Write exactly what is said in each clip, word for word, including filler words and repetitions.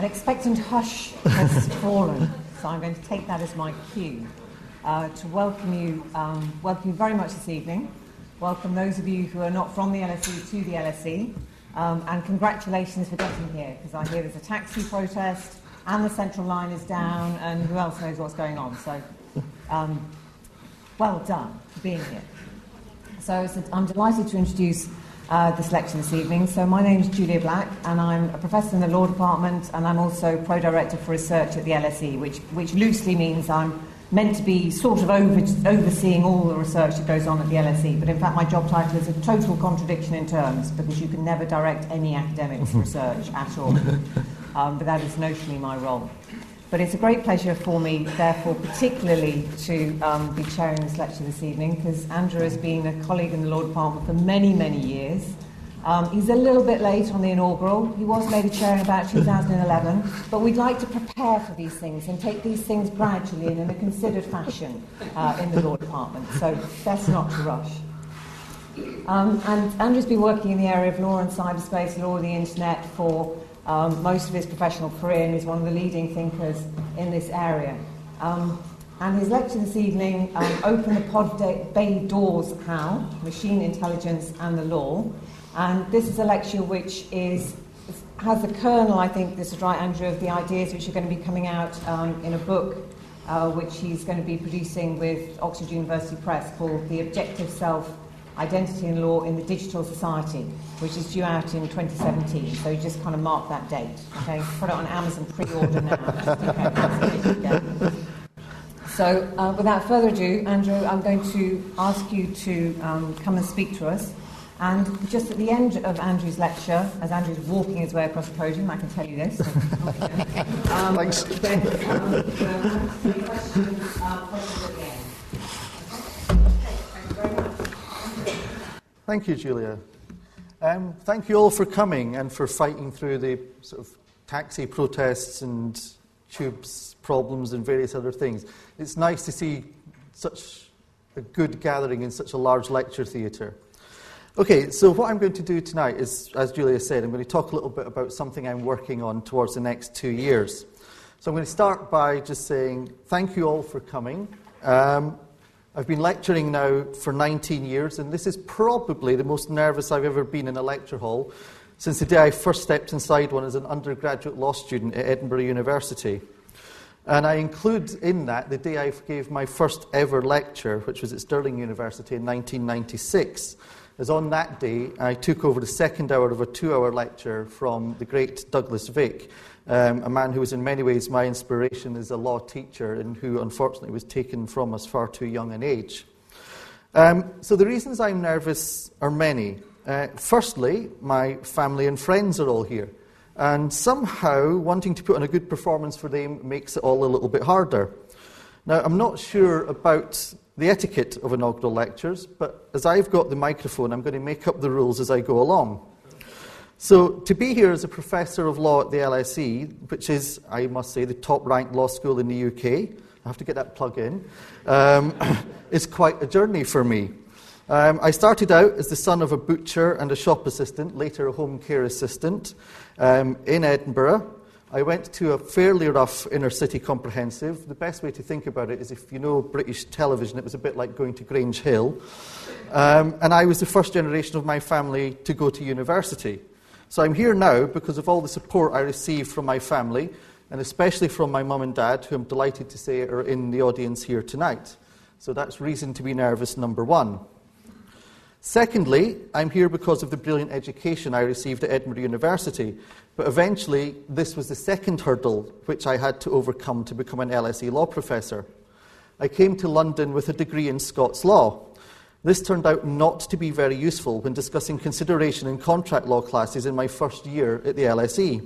An expectant hush has fallen, so I'm going to take that as my cue uh, to welcome you, um, welcome you very much this evening. Welcome those of you who are not from the L S E to the L S E, um, and congratulations for getting here, because I hear there's a taxi protest, and the central line is down, and who else knows what's going on, so um, well done for being here. So I'm delighted to introduce uh, this lecture this evening. So my name is Julia Black, and I'm a professor in the law department, and I'm also pro-director for research at the L S E, which, which loosely means I'm meant to be sort of over, overseeing all the research that goes on at the L S E, but in fact my job title is a total contradiction in terms, because you can never direct any academics research at all. Um, but that is notionally my role. But it's a great pleasure for me, therefore, particularly to um, be chairing this lecture this evening, because Andrew has been a colleague in the law department for many, many years. Um, he's a little bit late on the inaugural. He was made a chair in about two thousand eleven. But we'd like to prepare for these things and take these things gradually and in a considered fashion uh, in the law department. So best not to rush. Um, and Andrew's been working in the area of law and cyberspace, law and the internet for Um, most of his professional career, and is one of the leading thinkers in this area. Um, and his lecture this evening, um, Open the Pod Bay Doors, How? Machine Intelligence and the Law. And this is a lecture which is has the kernel, I think, this is right, Andrew, of the ideas which are going to be coming out um, in a book uh, which he's going to be producing with Oxford University Press called The Objective Self Identity and Law in the Digital Society, which is due out in twenty seventeen, so you just kind of mark that date. Okay, put it on Amazon pre-order now. Just in case. Yeah. So, uh, without further ado, Andrew, I'm going to ask you to um, come and speak to us. And just at the end of Andrew's lecture, as Andrew's walking his way across the podium, I can tell you this. So um, Thanks. Then, um, the questions are posted again. Thank you, Julia. Um, thank you all for coming and for fighting through the sort of taxi protests and tubes problems and various other things. It's nice to see such a good gathering in such a large lecture theatre. Okay, so what I'm going to do tonight is, as Julia said, I'm going to talk a little bit about something I'm working on towards the next two years. So I'm going to start by just saying thank you all for coming. Um, I've been lecturing now for nineteen years, and this is probably the most nervous I've ever been in a lecture hall since the day I first stepped inside one as an undergraduate law student at Edinburgh University. And I include in that the day I gave my first ever lecture, which was at Stirling University in nineteen ninety-six, as on that day I took over the second hour of a two-hour lecture from the great Douglas Vick, Um, a man who was in many ways my inspiration as a law teacher and who unfortunately was taken from us far too young an age. Um, so the reasons I'm nervous are many. Uh, firstly, my family and friends are all here, and somehow wanting to put on a good performance for them makes it all a little bit harder. Now, I'm not sure about the etiquette of inaugural lectures, but as I've got the microphone, I'm going to make up the rules as I go along. So to be here as a professor of law at the L S E, which is, I must say, the top-ranked law school in the U K, I have to get that plug in, um, is quite a journey for me. Um, I started out as the son of a butcher and a shop assistant, later a home care assistant, um, in Edinburgh. I went to a fairly rough inner-city comprehensive. The best way to think about it is if you know British television, it was a bit like going to Grange Hill. Um, and I was the first generation of my family to go to university. So I'm here now because of all the support I received from my family, and especially from my mum and dad, who I'm delighted to say are in the audience here tonight. So that's reason to be nervous, number one. Secondly, I'm here because of the brilliant education I received at Edinburgh University. But eventually, this was the second hurdle which I had to overcome to become an L S E law professor. I came to London with a degree in Scots law. This turned out not to be very useful when discussing consideration in contract law classes in my first year at the L S E.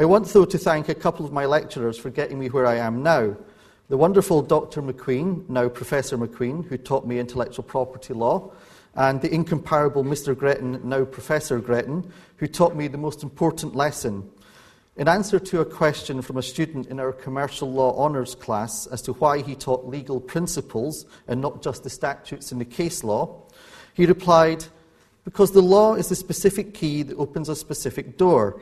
I want, though, to thank a couple of my lecturers for getting me where I am now. The wonderful Doctor McQueen, now Professor McQueen, who taught me intellectual property law, and the incomparable Mister Gretton, now Professor Gretton, who taught me the most important lesson. In answer to a question from a student in our commercial law honours class as to why he taught legal principles and not just the statutes in the case law, he replied, "Because the law is the specific key that opens a specific door.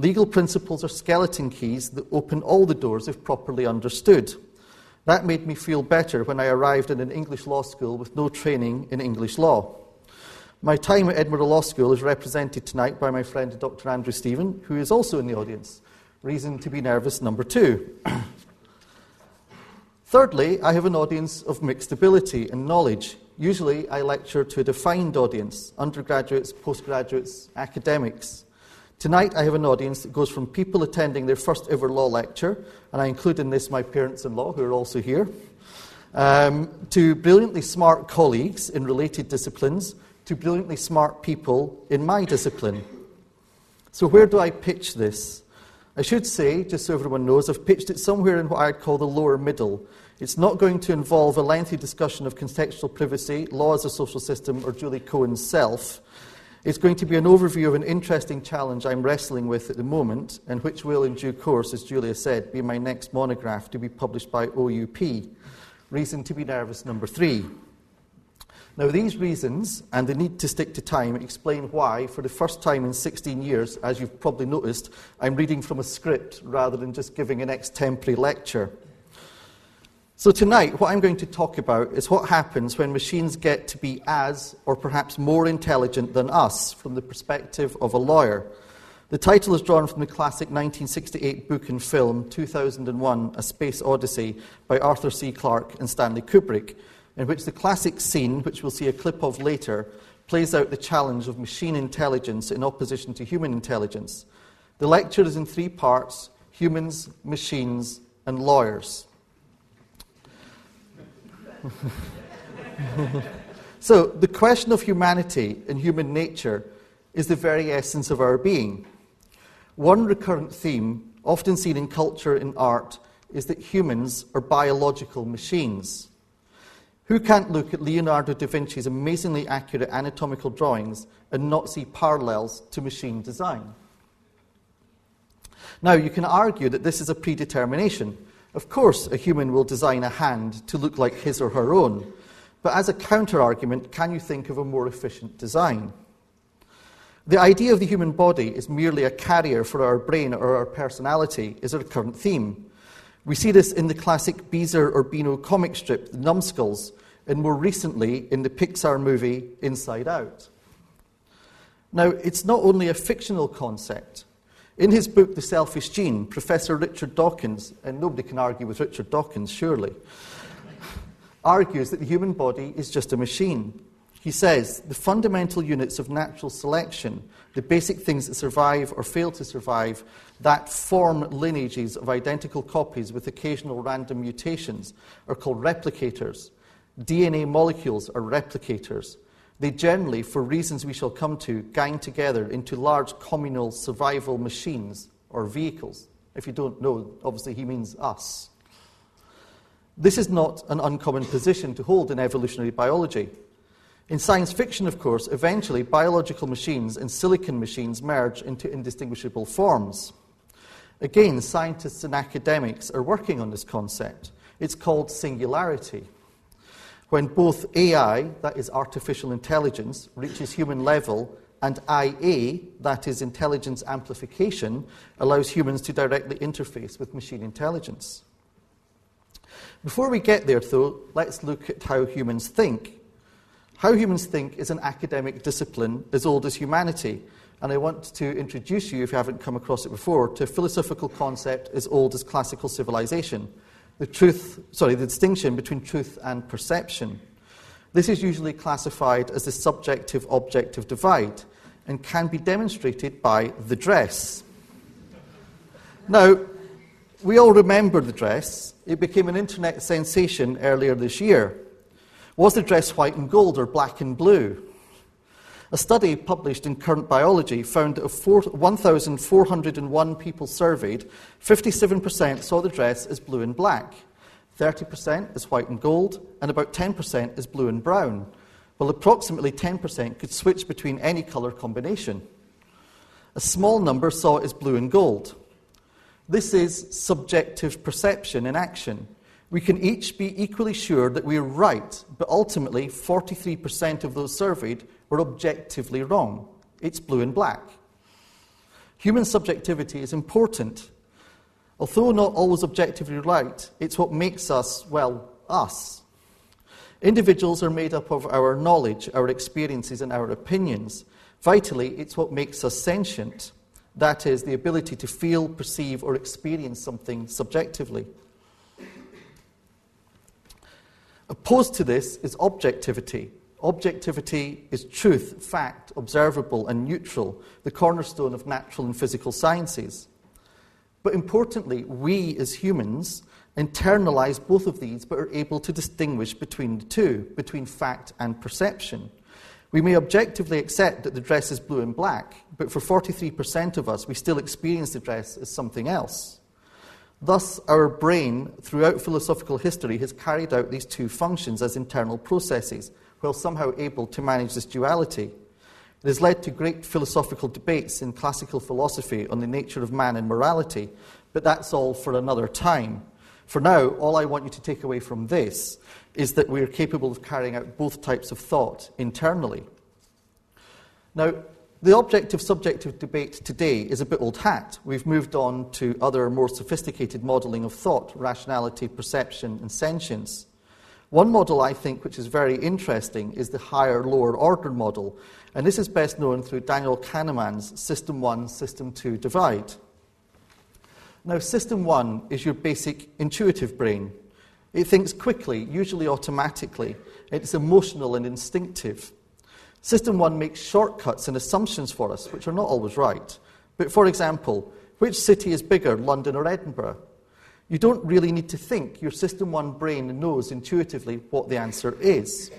Legal principles are skeleton keys that open all the doors if properly understood. That made me feel better when I arrived in an English law school with no training in English law. My time at Edinburgh Law School is represented tonight by my friend Doctor Andrew Stephen, who is also in the audience. Reason to be nervous number two. Thirdly, I have an audience of mixed ability and knowledge. Usually, I lecture to a defined audience, undergraduates, postgraduates, academics. Tonight, I have an audience that goes from people attending their first ever law lecture, and I include in this my parents-in-law, who are also here, um, to brilliantly smart colleagues in related disciplines, to brilliantly smart people in my discipline. So where do I pitch this? I should say, just so everyone knows, I've pitched it somewhere in what I'd call the lower middle. It's not going to involve a lengthy discussion of contextual privacy, law as a social system, or Julie Cohen's self. It's going to be an overview of an interesting challenge I'm wrestling with at the moment, and which will, in due course, as Julia said, be my next monograph to be published by O U P. Reason to be nervous number three. Now, these reasons, and the need to stick to time, explain why, for the first time in sixteen years, as you've probably noticed, I'm reading from a script rather than just giving an extempore lecture. So tonight, what I'm going to talk about is what happens when machines get to be as, or perhaps more intelligent than us, from the perspective of a lawyer. The title is drawn from the classic nineteen sixty-eight book and film, two thousand one, A Space Odyssey, by Arthur C. Clarke and Stanley Kubrick, in which the classic scene, which we'll see a clip of later, plays out the challenge of machine intelligence in opposition to human intelligence. The lecture is in three parts: humans, machines, and lawyers. So, the question of humanity and human nature is the very essence of our being. One recurrent theme, often seen in culture and art, is that humans are biological machines. Who can't look at Leonardo da Vinci's amazingly accurate anatomical drawings and not see parallels to machine design? Now, you can argue that this is a predetermination. Of course, a human will design a hand to look like his or her own, but as a counter-argument, can you think of a more efficient design? The idea of the human body is merely a carrier for our brain or our personality is our current theme. We see this in the classic Beezer Urbino comic strip, The Numbskulls, and more recently in the Pixar movie Inside Out. Now, it's not only a fictional concept. In his book, The Selfish Gene, Professor Richard Dawkins, and nobody can argue with Richard Dawkins, surely, argues that the human body is just a machine. He says, the fundamental units of natural selection, the basic things that survive or fail to survive, that form lineages of identical copies with occasional random mutations, are called replicators. D N A molecules are replicators. They generally, for reasons we shall come to, gang together into large communal survival machines or vehicles. If you don't know, obviously he means us. This is not an uncommon position to hold in evolutionary biology. In science fiction, of course, eventually biological machines and silicon machines merge into indistinguishable forms. Again, scientists and academics are working on this concept. It's called singularity. When both A I, that is artificial intelligence, reaches human level, and I A, that is intelligence amplification, allows humans to directly interface with machine intelligence. Before we get there, though, let's look at how humans think. How humans think is an academic discipline as old as humanity, and I want to introduce you, if you haven't come across it before, to a philosophical concept as old as classical civilization. The truth, sorry, the distinction between truth and perception. This is usually classified as the subjective-objective divide and can be demonstrated by the dress. Now, we all remember the dress. It became an internet sensation earlier this year. Was the dress white and gold or black and blue? A study published in Current Biology found that of one thousand four hundred one people surveyed, fifty-seven percent saw the dress as blue and black, thirty percent as white and gold, and about ten percent as blue and brown, while approximately ten percent could switch between any colour combination. A small number saw it as blue and gold. This is subjective perception in action. We can each be equally sure that we are right, but ultimately forty-three percent of those surveyed were objectively wrong. It's blue and black. Human subjectivity is important. Although not always objectively right, it's what makes us, well, us. Individuals are made up of our knowledge, our experiences, and our opinions. Vitally, it's what makes us sentient. That is, the ability to feel, perceive, or experience something subjectively. Opposed to this is objectivity. Objectivity is truth, fact, observable, and neutral, the cornerstone of natural and physical sciences. But importantly, we as humans internalize both of these but are able to distinguish between the two, between fact and perception. We may objectively accept that the dress is blue and black, but for forty-three percent of us, we still experience the dress as something else. Thus, our brain, throughout philosophical history, has carried out these two functions as internal processes, while somehow able to manage this duality. It has led to great philosophical debates in classical philosophy on the nature of man and morality, but that's all for another time. For now, all I want you to take away from this is that we are capable of carrying out both types of thought internally. Now, the objective-subjective debate today is a bit old hat. We've moved on to other, more sophisticated modelling of thought, rationality, perception, and sentience. One model, I think, which is very interesting is the higher-lower order model, and this is best known through Daniel Kahneman's System one, System two divide. Now, System one is your basic intuitive brain. It thinks quickly, usually automatically. It's emotional and instinctive. System one makes shortcuts and assumptions for us, which are not always right. But for example, which city is bigger, London or Edinburgh? You don't really need to think. Your System one brain knows intuitively what the answer is.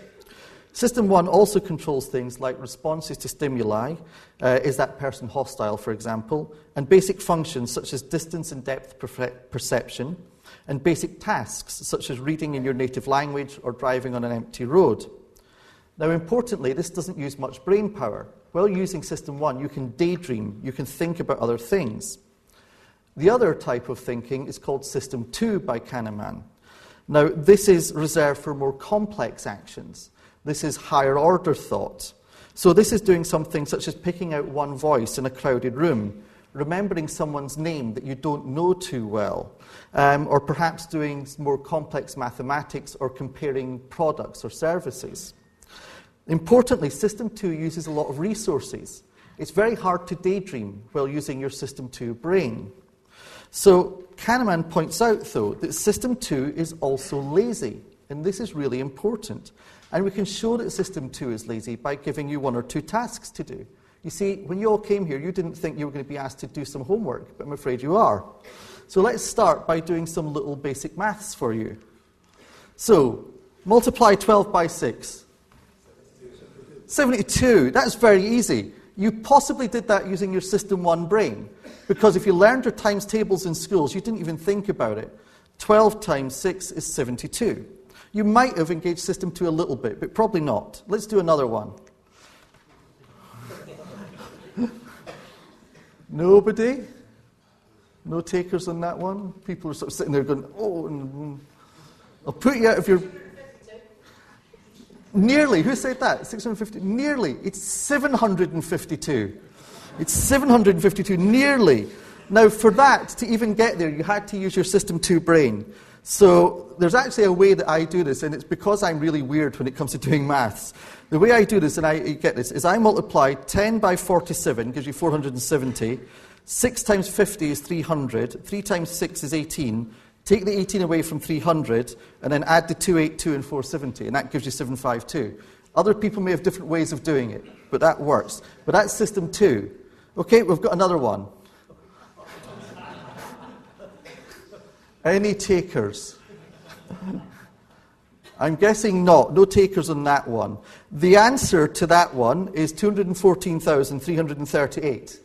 System one also controls things like responses to stimuli. Uh, is that person hostile, for example? And basic functions such as distance and depth perception, and basic tasks such as reading in your native language or driving on an empty road. Now, importantly, this doesn't use much brain power. While using System one, you can daydream, you can think about other things. The other type of thinking is called System two by Kahneman. Now, this is reserved for more complex actions. This is higher order thought. So this is doing something such as picking out one voice in a crowded room, remembering someone's name that you don't know too well, um, or perhaps doing more complex mathematics or comparing products or services. Importantly, System two uses a lot of resources. It's very hard to daydream while using your System two brain. So Kahneman points out, though, that System two is also lazy, and this is really important. And we can show that System two is lazy by giving you one or two tasks to do. You see, when you all came here, you didn't think you were going to be asked to do some homework, but I'm afraid you are. So let's start by doing some little basic maths for you. So, multiply twelve by six. seventy-two. That's very easy. You possibly did that using your System one brain, because if you learned your times tables in schools, you didn't even think about it. twelve times six is seventy-two. You might have engaged System two a little bit, but probably not. Let's do another one. Nobody? No takers on that one? People are sort of sitting there going, oh, mm, I'll put you out of your... Nearly. Who said that? six hundred fifty. Nearly. It's seven hundred fifty-two. It's seven hundred fifty-two. Nearly. Now, for that, to even get there, you had to use your System two brain. So there's actually a way that I do this, and it's because I'm really weird when it comes to doing maths. The way I do this, and I you get this, is I multiply ten by forty-seven, gives you four hundred seventy. six times fifty is three hundred. three times six is eighteen. Take the eighteen away from three hundred, and then add the two hundred eighty-two and four hundred seventy, and that gives you seven hundred fifty-two. Other people may have different ways of doing it, but that works. But that's System two. Okay, we've got another one. Any takers? I'm guessing not. No takers on that one. The answer to that one is two hundred fourteen thousand three hundred thirty-eight.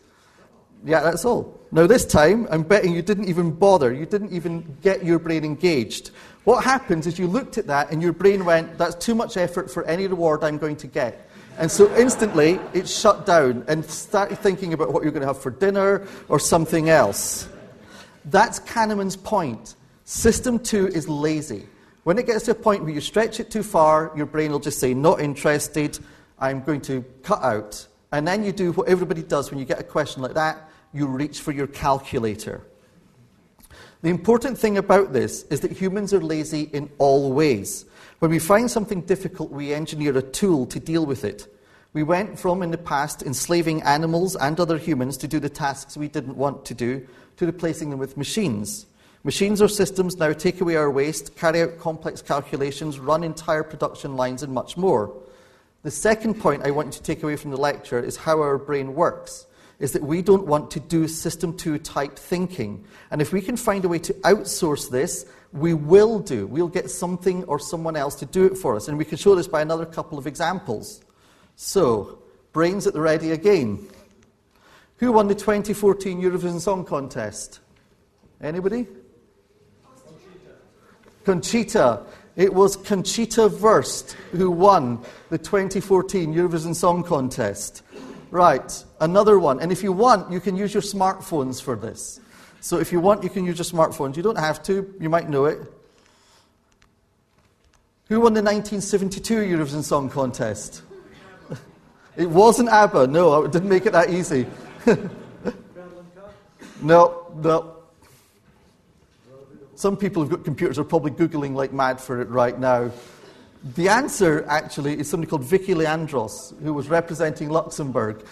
Yeah, that's all. Now this time, I'm betting you didn't even bother. You didn't even get your brain engaged. What happens is you looked at that and your brain went, that's too much effort for any reward I'm going to get. And so instantly, it shut down and started thinking about what you're going to have for dinner or something else. That's Kahneman's point. System two is lazy. When it gets to a point where you stretch it too far, your brain will just say, not interested, I'm going to cut out. And then you do what everybody does when you get a question like that, you reach for your calculator. The important thing about this is that humans are lazy in all ways. When we find something difficult, we engineer a tool to deal with it. We went from, in the past, enslaving animals and other humans to do the tasks we didn't want to do, to replacing them with machines. Machines or systems now take away our waste, carry out complex calculations, run entire production lines, and much more. The second point I want you to take away from the lecture is how our brain works, is that we don't want to do System two type thinking. And if we can find a way to outsource this, we will do. We'll get something or someone else to do it for us. And we can show this by another couple of examples. So, brains at the ready again. Who won the twenty fourteen Eurovision Song Contest? Anybody? Conchita. It was Conchita Wurst who won the twenty fourteen Eurovision Song Contest. Right, another one. And if you want, you can use your smartphones for this. So if you want, you can use your smartphones. You don't have to. You might know it. Who won the nineteen seventy-two Eurovision Song Contest? It wasn't ABBA. No, it didn't make it that easy. No, no. Some people who've got computers are probably Googling like mad for it right now. The answer, actually, is somebody called Vicky Leandros, who was representing Luxembourg.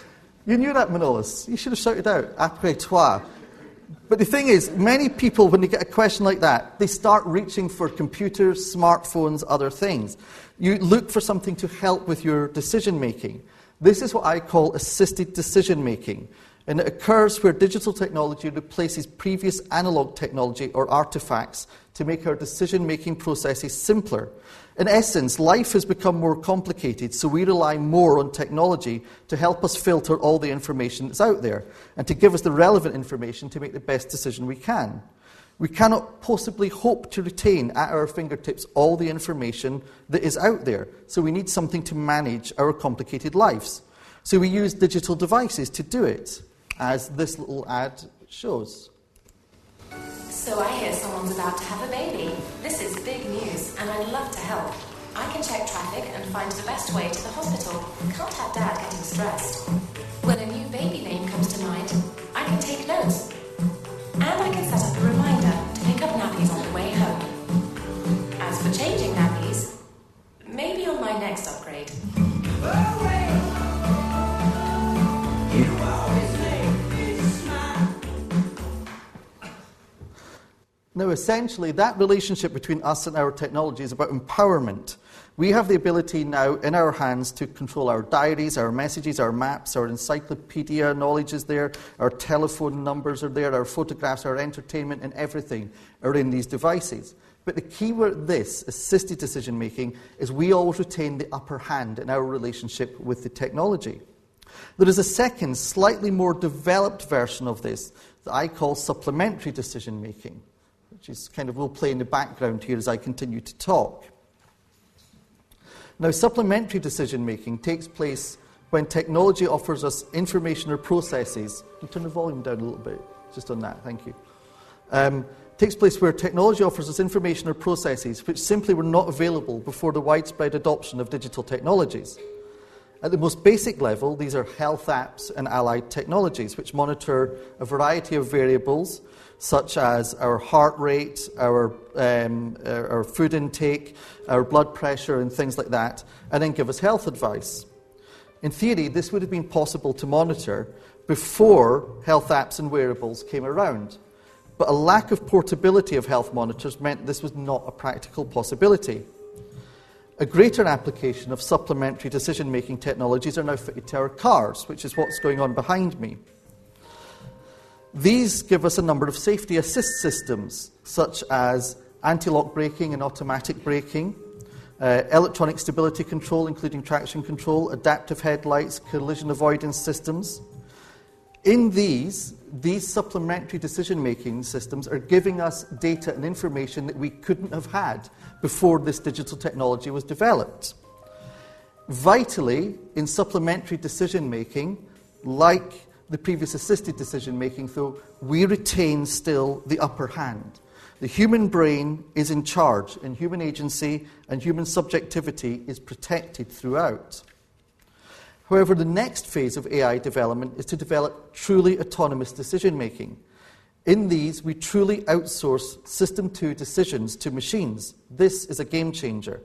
You knew that, Manolis. You should have shouted out, après toi. But the thing is, many people, when they get a question like that, they start reaching for computers, smartphones, other things. You look for something to help with your decision-making. This is what I call assisted decision-making. And it occurs where digital technology replaces previous analog technology or artifacts to make our decision-making processes simpler. In essence, life has become more complicated, so we rely more on technology to help us filter all the information that's out there and to give us the relevant information to make the best decision we can. We cannot possibly hope to retain at our fingertips all the information that is out there, so we need something to manage our complicated lives. So we use digital devices to do it, as this little ad shows. So I hear someone's about to have a baby. This is big news, and I'd love to help. I can check traffic and find the best way to the hospital. Can't have Dad getting stressed. When a new baby name comes to mind, I can take notes. And I can set up a reminder to pick up nappies on the way home. As for changing nappies, maybe on my next upgrade. Now, essentially, that relationship between us and our technology is about empowerment. We have the ability now in our hands to control our diaries, our messages, our maps, our encyclopedia knowledge is there, our telephone numbers are there, our photographs, our entertainment, and everything are in these devices. But the key word this, assisted decision-making, is we always retain the upper hand in our relationship with the technology. There is a second, slightly more developed version of this that I call supplementary decision-making, which is kind of will play in the background here as I continue to talk. Now, supplementary decision-making takes place when technology offers us information or processes. Can you turn the volume down a little bit? Just on that, thank you. Um, takes place where technology offers us information or processes which simply were not available before the widespread adoption of digital technologies. At the most basic level, these are health apps and allied technologies, which monitor a variety of variables, such as our heart rate, our, um, our food intake, our blood pressure, and things like that, and then give us health advice. In theory, this would have been possible to monitor before health apps and wearables came around. But a lack of portability of health monitors meant this was not a practical possibility. A greater application of supplementary decision-making technologies are now fitted to our cars, which is what's going on behind me. These give us a number of safety assist systems, such as anti-lock braking and automatic braking, uh, electronic stability control, including traction control, adaptive headlights, collision avoidance systems. In these, these supplementary decision-making systems are giving us data and information that we couldn't have had before this digital technology was developed. Vitally, in supplementary decision-making, like the previous assisted decision-making, though, we retain still the upper hand. The human brain is in charge, and human agency and human subjectivity is protected throughout. However, the next phase of A I development is to develop truly autonomous decision-making. In these, we truly outsource System two decisions to machines. This is a game changer.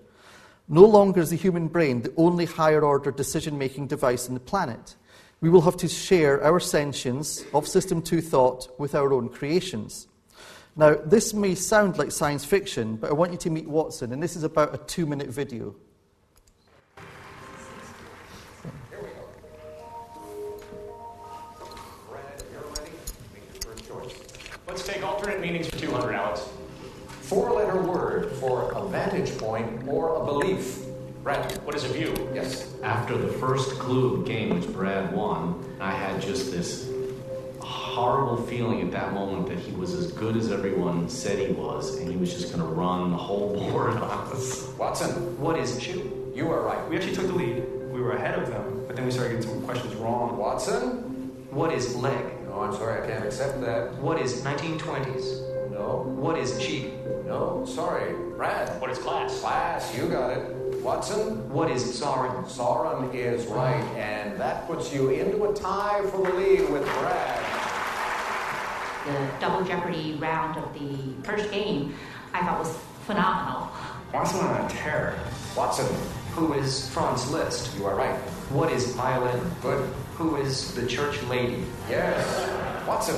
No longer is the human brain the only higher-order decision-making device on the planet. We will have to share our sentience of System two thought with our own creations. Now, this may sound like science fiction, but I want you to meet Watson, and this is about a two-minute video. Let's take alternate meanings for two hundred, Alex. Four-letter word for a vantage point or a belief. Brad, what is a view? Yes. After the first clue game, which Brad won, I had just this horrible feeling at that moment that he was as good as everyone said he was, and he was just going to run the whole board on us. Watson, what is a shoe? You are right. We actually took the lead. We were ahead of them, but then we started getting some questions wrong. Watson, what is leg? No, I'm sorry, I can't accept that. What is nineteen twenties? No. What is cheap? No, sorry. Brad. What is class? Class, you got it. Watson, what is Sauron? Sauron is right, and that puts you into a tie for the lead with Brad. The double Jeopardy round of the first game I thought was phenomenal. Watson on a tear. Watson, who is Franz Liszt? You are right. What is violin? Good. Who is the church lady? Yes. Watson,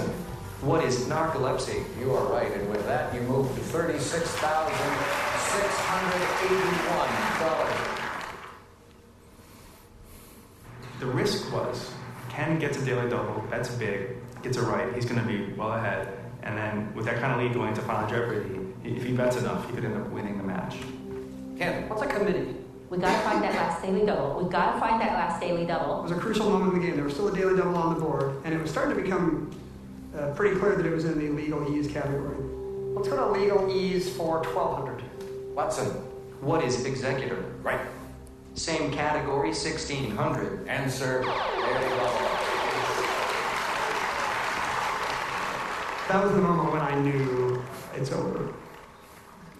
what is narcolepsy? You are right, and with that you move to thirty-six thousand six hundred eighty-one dollars. The risk was Ken gets a daily double, that's big, gets it right, he's going to be well ahead, and then with that kind of lead going into Final Jeopardy, if he bets enough, he could end up winning the match. Ken, what's a committee? We got to find that last daily double. We got to find that last daily double. It was a crucial moment in the game. There was still a daily double on the board, and it was starting to become uh, pretty clear that it was in the legal ease category. Let's go to legal ease for twelve hundred. Watson, what is executor? Right. Same category, sixteen hundred. Answer. There you go. That was the moment when I knew it's over.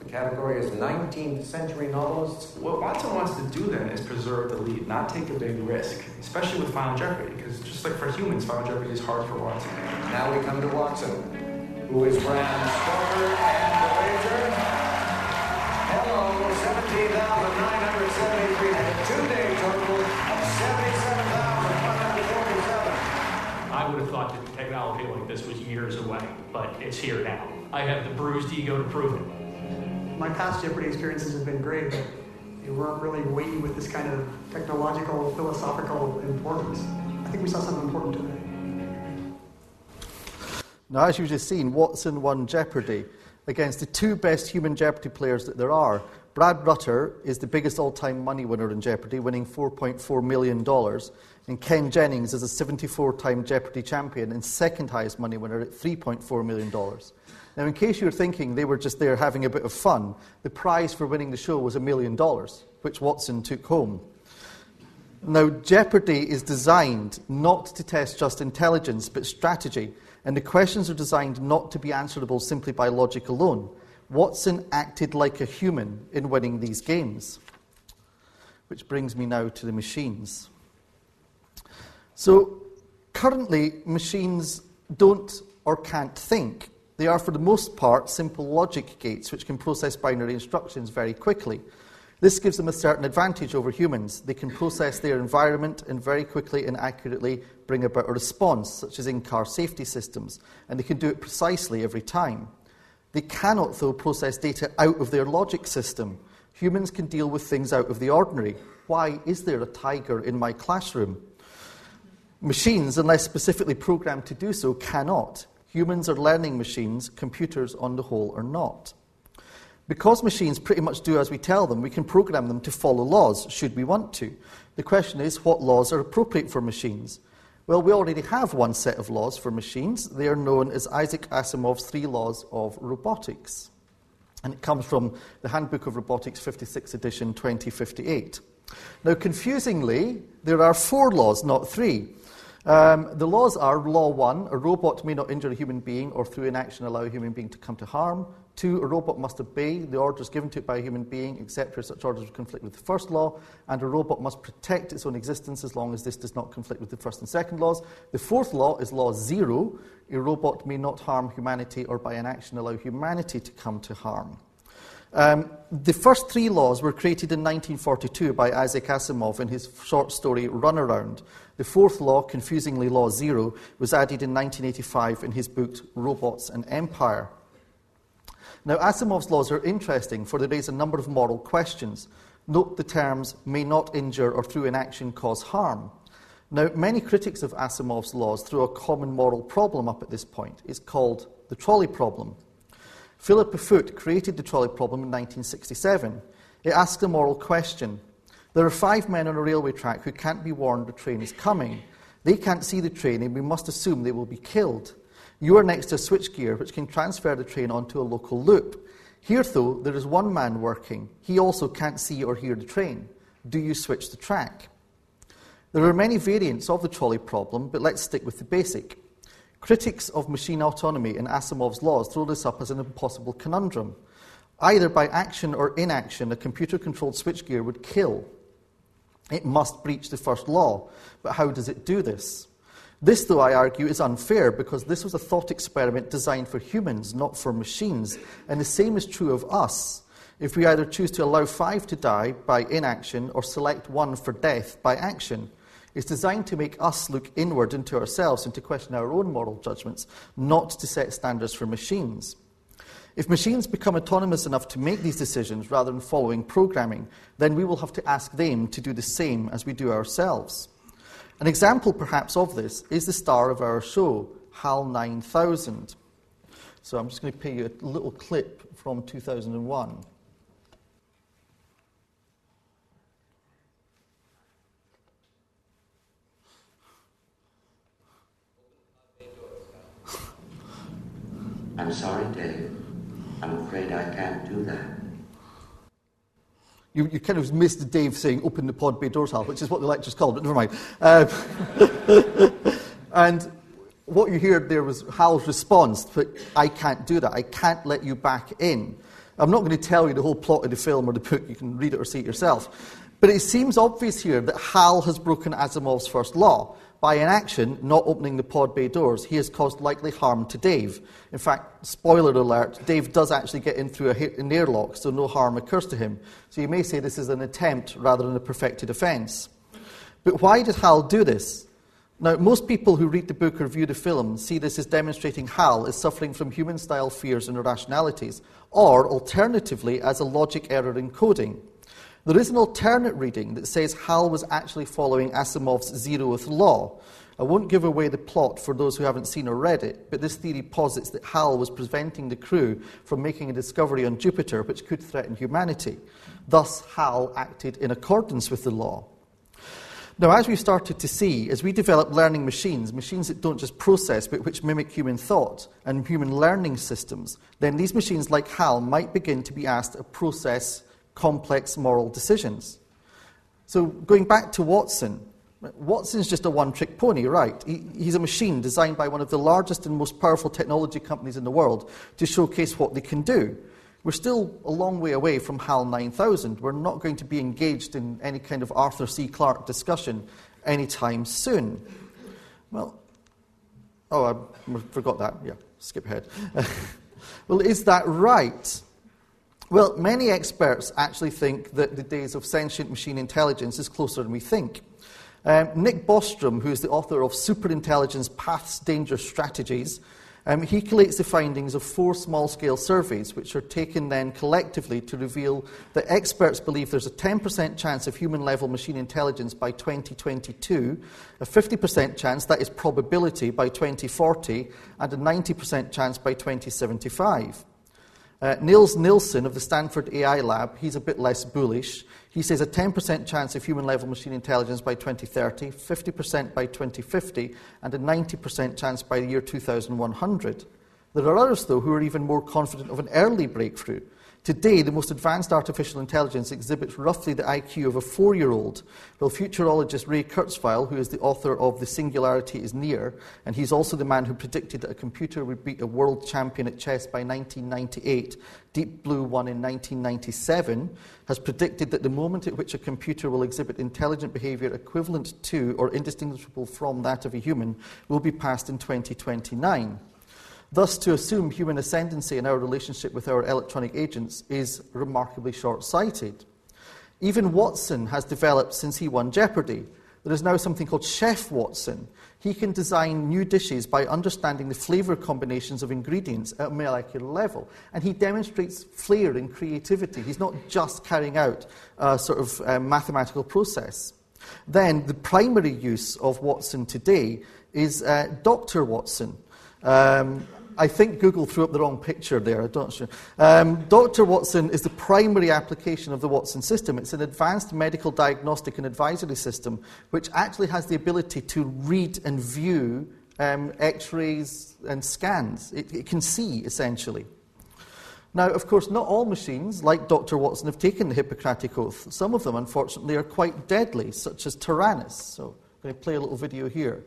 The category is nineteenth century novelists. What Watson wants to do then is preserve the lead, not take a big risk, especially with Final Jeopardy, because just like for humans, Final Jeopardy is hard for Watson. Now we come to Watson, who is Bram's scorer and the wager. Hello, seventeen thousand nine hundred seventy-three, a two-day total of seventy-seven thousand one hundred forty-seven. I would have thought that technology like this was years away, but it's here now. I have the bruised ego to prove it. My past Jeopardy experiences have been great, but they weren't really weighty with this kind of technological, philosophical importance. I think we saw something important today. Now, as you've just seen, Watson won Jeopardy against the two best human Jeopardy players that there are. Brad Rutter is the biggest all-time money winner in Jeopardy, winning four point four million dollars, and Ken Jennings is a seventy-four-time Jeopardy champion and second-highest money winner at three point four million dollars. Now, in case you were thinking they were just there having a bit of fun, the prize for winning the show was a million dollars, which Watson took home. Now, Jeopardy is designed not to test just intelligence, but strategy, and the questions are designed not to be answerable simply by logic alone. Watson acted like a human in winning these games. Which brings me now to the machines. So, currently, machines don't or can't think. They are, for the most part, simple logic gates which can process binary instructions very quickly. This gives them a certain advantage over humans. They can process their environment and very quickly and accurately bring about a response, such as in-car safety systems, and they can do it precisely every time. They cannot, though, process data out of their logic system. Humans can deal with things out of the ordinary. Why is there a tiger in my classroom? Machines, unless specifically programmed to do so, cannot. Humans are learning machines, computers on the whole are not. Because machines pretty much do as we tell them, we can program them to follow laws, should we want to. The question is, what laws are appropriate for machines? Well, we already have one set of laws for machines. They are known as Isaac Asimov's Three Laws of Robotics. And it comes from the Handbook of Robotics, fifty-sixth edition, twenty fifty-eight. Now, confusingly, there are four laws, not three. Um, the laws are, law one, a robot may not injure a human being or through inaction allow a human being to come to harm. Two, a robot must obey the orders given to it by a human being, except where such orders conflict with the first law, and a robot must protect its own existence as long as this does not conflict with the first and second laws. The fourth law is law zero, a robot may not harm humanity or by inaction allow humanity to come to harm. Um, the first three laws were created in nineteen forty-two by Isaac Asimov in his short story Runaround. The fourth law, confusingly Law Zero, was added in nineteen eighty-five in his book Robots and Empire. Now, Asimov's laws are interesting, for they raise a number of moral questions. Note the terms may not injure or through inaction cause harm. Now, many critics of Asimov's laws throw a common moral problem up at this point. It's called the trolley problem. Philippa Foote created the trolley problem in nineteen sixty-seven. It asked a moral question. There are five men on a railway track who can't be warned the train is coming. They can't see the train and we must assume they will be killed. You are next to a switchgear which can transfer the train onto a local loop. Here, though, there is one man working. He also can't see or hear the train. Do you switch the track? There are many variants of the trolley problem, but let's stick with the basic. Critics of machine autonomy and Asimov's laws throw this up as an impossible conundrum. Either by action or inaction, a computer-controlled switchgear would kill. It must breach the first law, but how does it do this? This, though, I argue, is unfair because this was a thought experiment designed for humans, not for machines, and the same is true of us. If we either choose to allow five to die by inaction or select one for death by action, it's designed to make us look inward into ourselves and to question our own moral judgments, not to set standards for machines. If machines become autonomous enough to make these decisions rather than following programming, then we will have to ask them to do the same as we do ourselves. An example, perhaps, of this is the star of our show, HAL nine thousand. So I'm just going to play you a little clip from two thousand one. I'm sorry, Dave. I'm afraid I can't do that. You, you kind of missed Dave saying, open the pod bay doors, Hal, which is what the lecture's called, but never mind. Um, and what you heard there was Hal's response, but I can't do that. I can't let you back in. I'm not going to tell you the whole plot of the film or the book. You can read it or see it yourself. But it seems obvious here that Hal has broken Asimov's first law. By inaction, not opening the pod bay doors, he has caused likely harm to Dave. In fact, spoiler alert, Dave does actually get in through an airlock, so no harm occurs to him. So you may say this is an attempt rather than a perfected offence. But why did Hal do this? Now, most people who read the book or view the film see this as demonstrating Hal is suffering from human-style fears and irrationalities, or, alternatively, as a logic error in coding. There is an alternate reading that says Hal was actually following Asimov's zeroth law. I won't give away the plot for those who haven't seen or read it, but this theory posits that Hal was preventing the crew from making a discovery on Jupiter which could threaten humanity. Thus, Hal acted in accordance with the law. Now, as we've started to see, as we develop learning machines, machines that don't just process but which mimic human thought and human learning systems, then these machines like Hal might begin to be asked to process complex moral decisions. So going back to Watson, Watson's just a one-trick pony, right? He, he's a machine designed by one of the largest and most powerful technology companies in the world to showcase what they can do. We're still a long way away from HAL nine thousand. We're not going to be engaged in any kind of Arthur C. Clarke discussion anytime soon. Well, oh, I forgot that. Yeah, skip ahead. Well, is that right? Well, many experts actually think that the days of sentient machine intelligence is closer than we think. Um, Nick Bostrom, who is the author of Superintelligence Paths, Dangers, Strategies, um, he collates the findings of four small-scale surveys, which are taken then collectively to reveal that experts believe there's a ten percent chance of human-level machine intelligence by twenty twenty-two, a fifty percent chance, that is probability, by twenty forty, and a ninety percent chance by twenty seventy-five. Uh, Niels Nielsen of the Stanford A I Lab, he's a bit less bullish. He says a ten percent chance of human-level machine intelligence by twenty thirty, fifty percent by twenty fifty, and a ninety percent chance by the year two thousand one hundred. There are others, though, who are even more confident of an early breakthrough. Today, the most advanced artificial intelligence exhibits roughly the I Q of a four-year-old, while futurologist Ray Kurzweil, who is the author of The Singularity is Near, and he's also the man who predicted that a computer would beat a world champion at chess by nineteen ninety-eight, Deep Blue won in nineteen ninety-seven, has predicted that the moment at which a computer will exhibit intelligent behaviour equivalent to or indistinguishable from that of a human will be passed in twenty twenty-nine. Thus, to assume human ascendancy in our relationship with our electronic agents is remarkably short-sighted. Even Watson has developed since he won Jeopardy. There is now something called Chef Watson. He can design new dishes by understanding the flavour combinations of ingredients at a molecular level. And he demonstrates flair and creativity. He's not just carrying out a sort of uh, mathematical process. Then, the primary use of Watson today is uh, Doctor Watson. Um, I think Google threw up the wrong picture there, I don't sure. Um, Doctor Watson is the primary application of the Watson system. It's an advanced medical diagnostic and advisory system which actually has the ability to read and view um, x-rays and scans. It, it can see, essentially. Now, of course, not all machines, like Doctor Watson, have taken the Hippocratic Oath. Some of them, unfortunately, are quite deadly, such as Tyrannus. So I'm going to play a little video here.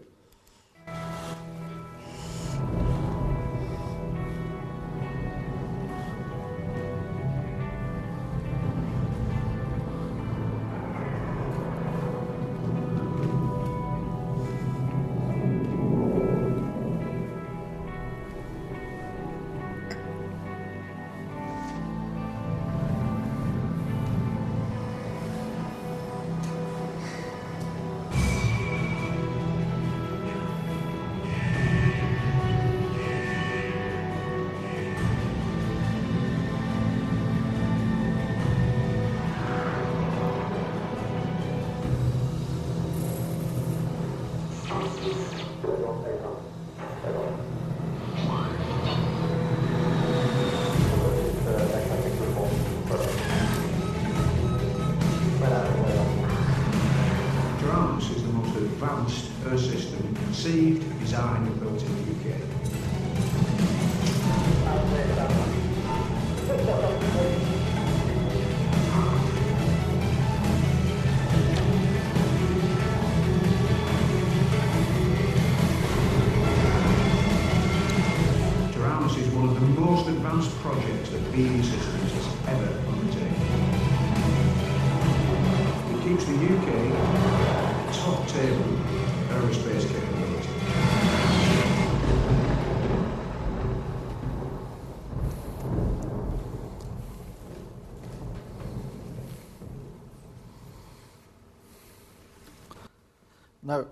Now,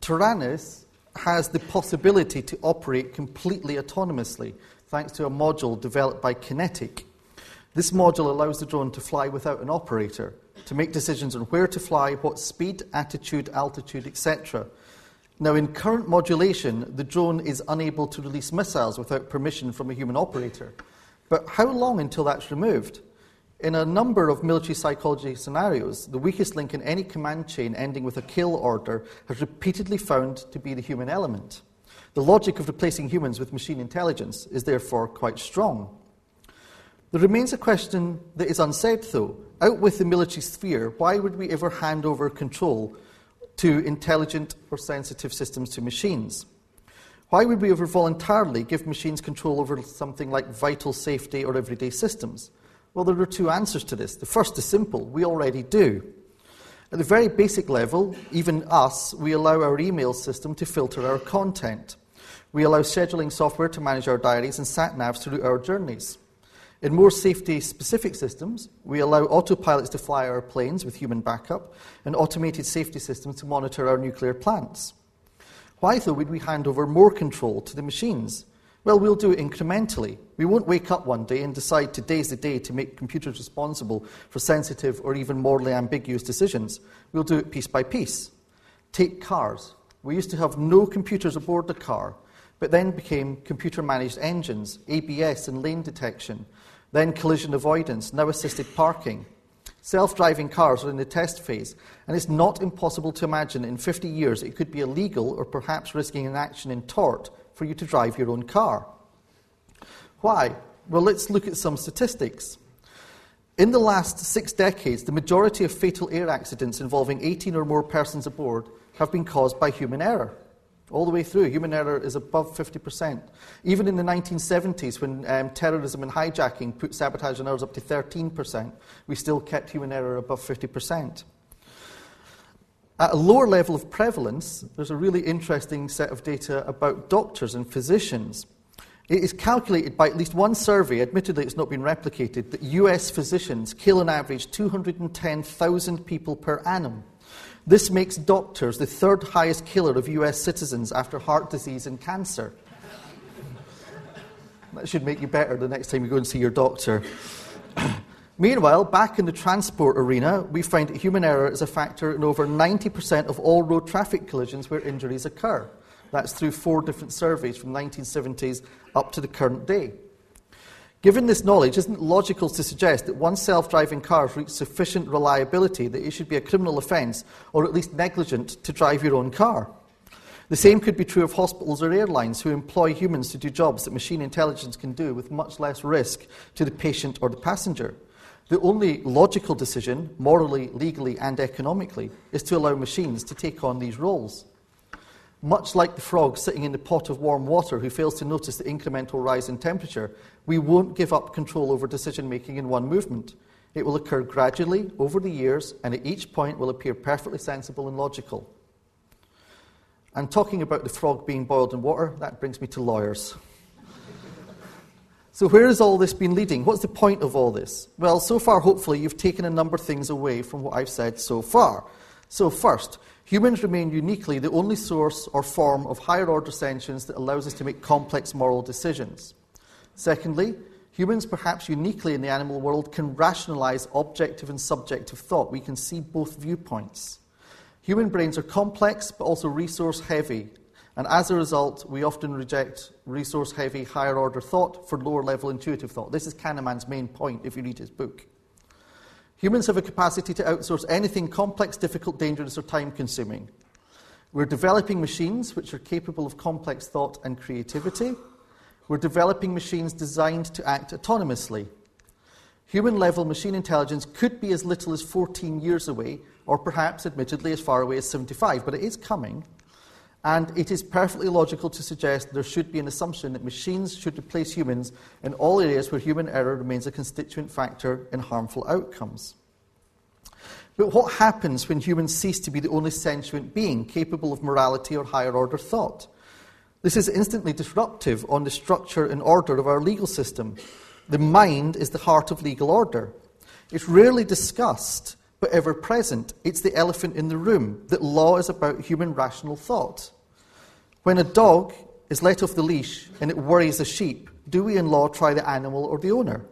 Tyrannus has the possibility to operate completely autonomously, thanks to a module developed by Kinetic. This module allows the drone to fly without an operator, to make decisions on where to fly, what speed, attitude, altitude, et cetera. Now, in current modulation, the drone is unable to release missiles without permission from a human operator. But how long until that's removed? In a number of military psychology scenarios, the weakest link in any command chain ending with a kill order has repeatedly found to be the human element. The logic of replacing humans with machine intelligence is therefore quite strong. There remains a question that is unsaid, though. Out with the military sphere, why would we ever hand over control to intelligent or sensitive systems to machines? Why would we ever voluntarily give machines control over something like vital safety or everyday systems? Well, there are two answers to this. The first is simple. We already do. At the very basic level, even us, we allow our email system to filter our content. We allow scheduling software to manage our diaries and sat-navs to route our journeys. In more safety-specific systems, we allow autopilots to fly our planes with human backup and automated safety systems to monitor our nuclear plants. Why, though, would we hand over more control to the machines? Well, we'll do it incrementally. We won't wake up one day and decide today's the day to make computers responsible for sensitive or even morally ambiguous decisions. We'll do it piece by piece. Take cars. We used to have no computers aboard the car, but then became computer-managed engines, A B S and lane detection, then collision avoidance, now assisted parking. Self-driving cars are in the test phase, and it's not impossible to imagine in fifty years it could be illegal or perhaps risking an action in tort for you to drive your own car. Why? Well, let's look at some statistics. In the last six decades, the majority of fatal air accidents involving eighteen or more persons aboard have been caused by human error. All the way through, human error is above fifty percent. Even in the nineteen seventies, when um, terrorism and hijacking put sabotage and errors up to thirteen percent, we still kept human error above fifty percent. At a lower level of prevalence, there's a really interesting set of data about doctors and physicians. It is calculated by at least one survey, admittedly it's not been replicated, that U S physicians kill on average two hundred ten thousand people per annum. This makes doctors the third highest killer of U S citizens after heart disease and cancer. That should make you better the next time you go and see your doctor. Meanwhile, back in the transport arena, we find that human error is a factor in over ninety percent of all road traffic collisions where injuries occur. That's through four different surveys from the nineteen seventies up to the current day. Given this knowledge, isn't it logical to suggest that once self-driving cars reach sufficient reliability that it should be a criminal offence, or at least negligent, to drive your own car? The same could be true of hospitals or airlines who employ humans to do jobs that machine intelligence can do with much less risk to the patient or the passenger. The only logical decision, morally, legally and economically, is to allow machines to take on these roles. Much like the frog sitting in the pot of warm water who fails to notice the incremental rise in temperature, we won't give up control over decision-making in one movement. It will occur gradually over the years, and at each point will appear perfectly sensible and logical. And talking about the frog being boiled in water, that brings me to lawyers. So where has all this been leading? What's the point of all this? Well, so far, hopefully, you've taken a number of things away from what I've said so far. So first, humans remain uniquely the only source or form of higher-order sentience that allows us to make complex moral decisions. Secondly, humans, perhaps uniquely in the animal world, can rationalise objective and subjective thought. We can see both viewpoints. Human brains are complex, but also resource-heavy, and as a result, we often reject resource-heavy, higher-order thought for lower-level intuitive thought. This is Kahneman's main point, if you read his book. Humans have a capacity to outsource anything complex, difficult, dangerous, or time-consuming. We're developing machines which are capable of complex thought and creativity. We're developing machines designed to act autonomously. Human-level machine intelligence could be as little as fourteen years away, or perhaps, admittedly, as far away as seventy-five, but it is coming. And it is perfectly logical to suggest there should be an assumption that machines should replace humans in all areas where human error remains a constituent factor in harmful outcomes. But what happens when humans cease to be the only sentient being capable of morality or higher-order thought? This is instantly disruptive on the structure and order of our legal system. The mind is the heart of legal order. It's rarely discussed, but ever-present. It's the elephant in the room, that law is about human rational thought. When a dog is let off the leash and it worries a sheep, do we in law try the animal or the owner?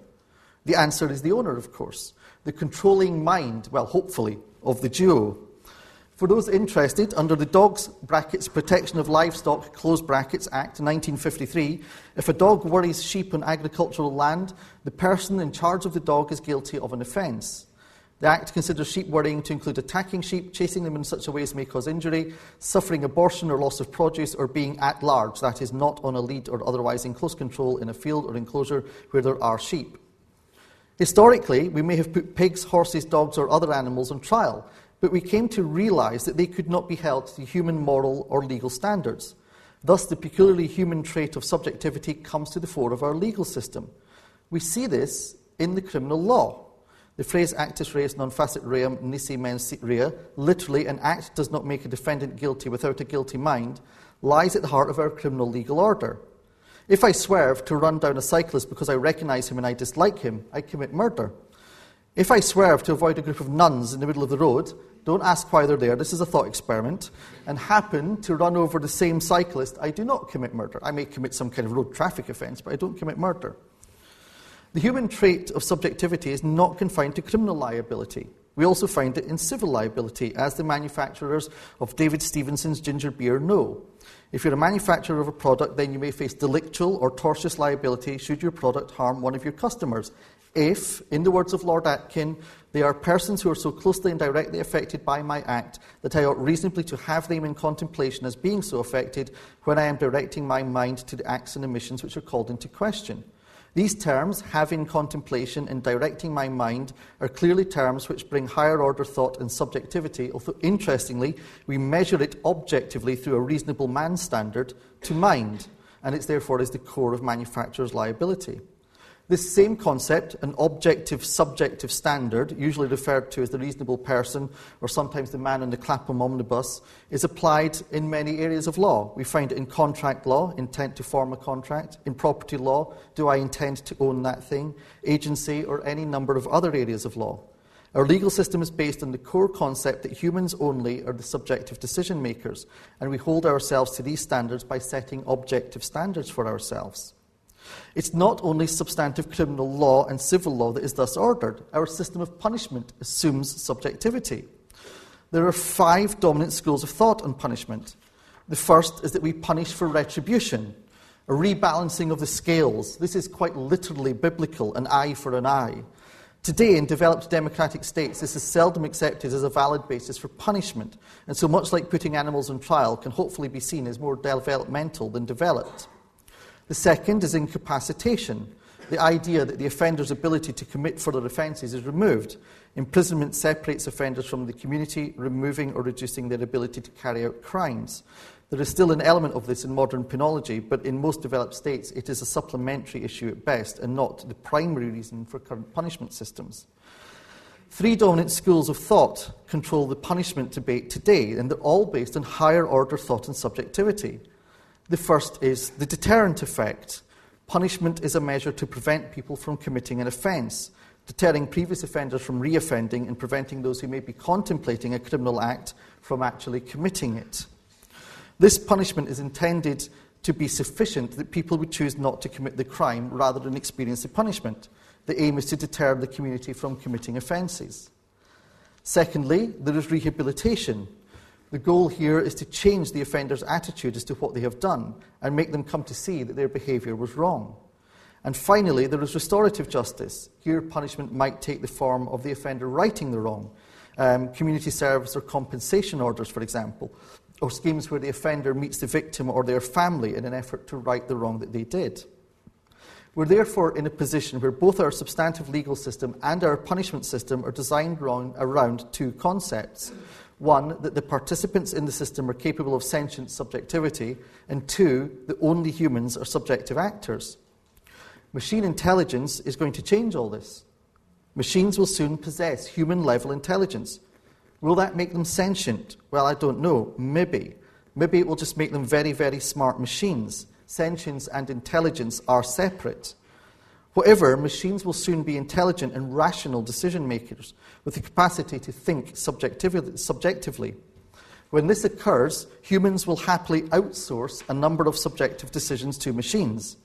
The answer is the owner, of course. The controlling mind, well, hopefully, of the duo. For those interested, under the Dogs brackets Protection of Livestock close brackets Act nineteen fifty-three, if a dog worries sheep on agricultural land, the person in charge of the dog is guilty of an offence. The Act considers sheep worrying to include attacking sheep, chasing them in such a way as may cause injury, suffering abortion or loss of produce, or being at large, that is, not on a lead or otherwise in close control in a field or enclosure where there are sheep. Historically, we may have put pigs, horses, dogs, or other animals on trial, but we came to realise that they could not be held to human moral or legal standards. Thus, the peculiarly human trait of subjectivity comes to the fore of our legal system. We see this in the criminal law. The phrase actus reus non facit reum nisi mens sit rea, literally an act does not make a defendant guilty without a guilty mind, lies at the heart of our criminal legal order. If I swerve to run down a cyclist because I recognise him and I dislike him, I commit murder. If I swerve to avoid a group of nuns in the middle of the road, don't ask why they're there, this is a thought experiment, and happen to run over the same cyclist, I do not commit murder. I may commit some kind of road traffic offence, but I don't commit murder. The human trait of subjectivity is not confined to criminal liability. We also find it in civil liability, as the manufacturers of David Stevenson's ginger beer know. If you're a manufacturer of a product, then you may face delictual or tortious liability should your product harm one of your customers, if, in the words of Lord Atkin, they are persons who are so closely and directly affected by my act that I ought reasonably to have them in contemplation as being so affected when I am directing my mind to the acts and omissions which are called into question. These terms, having contemplation and directing my mind, are clearly terms which bring higher order thought and subjectivity, although interestingly, we measure it objectively through a reasonable man's standard to mind, and it therefore is the core of manufacturer's liability. This same concept, an objective-subjective standard, usually referred to as the reasonable person or sometimes the man on the Clapham omnibus, is applied in many areas of law. We find it in contract law, intent to form a contract, in property law, do I intend to own that thing, agency, or any number of other areas of law. Our legal system is based on the core concept that humans only are the subjective decision makers, and we hold ourselves to these standards by setting objective standards for ourselves. It's not only substantive criminal law and civil law that is thus ordered. Our system of punishment assumes subjectivity. There are five dominant schools of thought on punishment. The first is that we punish for retribution, a rebalancing of the scales. This is quite literally biblical, an eye for an eye. Today, in developed democratic states, this is seldom accepted as a valid basis for punishment, and so much like putting animals on trial can hopefully be seen as more developmental than developed. The second is incapacitation, the idea that the offender's ability to commit further offences is removed. Imprisonment separates offenders from the community, removing or reducing their ability to carry out crimes. There is still an element of this in modern penology, but in most developed states it is a supplementary issue at best and not the primary reason for current punishment systems. Three dominant schools of thought control the punishment debate today, and they're all based on higher order thought and subjectivity. The first is the deterrent effect. Punishment is a measure to prevent people from committing an offence, deterring previous offenders from reoffending and preventing those who may be contemplating a criminal act from actually committing it. This punishment is intended to be sufficient that people would choose not to commit the crime rather than experience the punishment. The aim is to deter the community from committing offences. Secondly, there is rehabilitation. The goal here is to change the offender's attitude as to what they have done and make them come to see that their behaviour was wrong. And finally, there is restorative justice. Here, punishment might take the form of the offender righting the wrong, um, community service or compensation orders, for example, or schemes where the offender meets the victim or their family in an effort to right the wrong that they did. We're therefore in a position where both our substantive legal system and our punishment system are designed around two concepts. One, that the participants in the system are capable of sentient subjectivity, and two, that only humans are subjective actors. Machine intelligence is going to change all this. Machines will soon possess human-level intelligence. Will that make them sentient? Well, I don't know. Maybe. Maybe it will just make them very, very smart machines. Sentience and intelligence are separate. However, machines will soon be intelligent and rational decision-makers with the capacity to think subjectively. When this occurs, humans will happily outsource a number of subjective decisions to machines.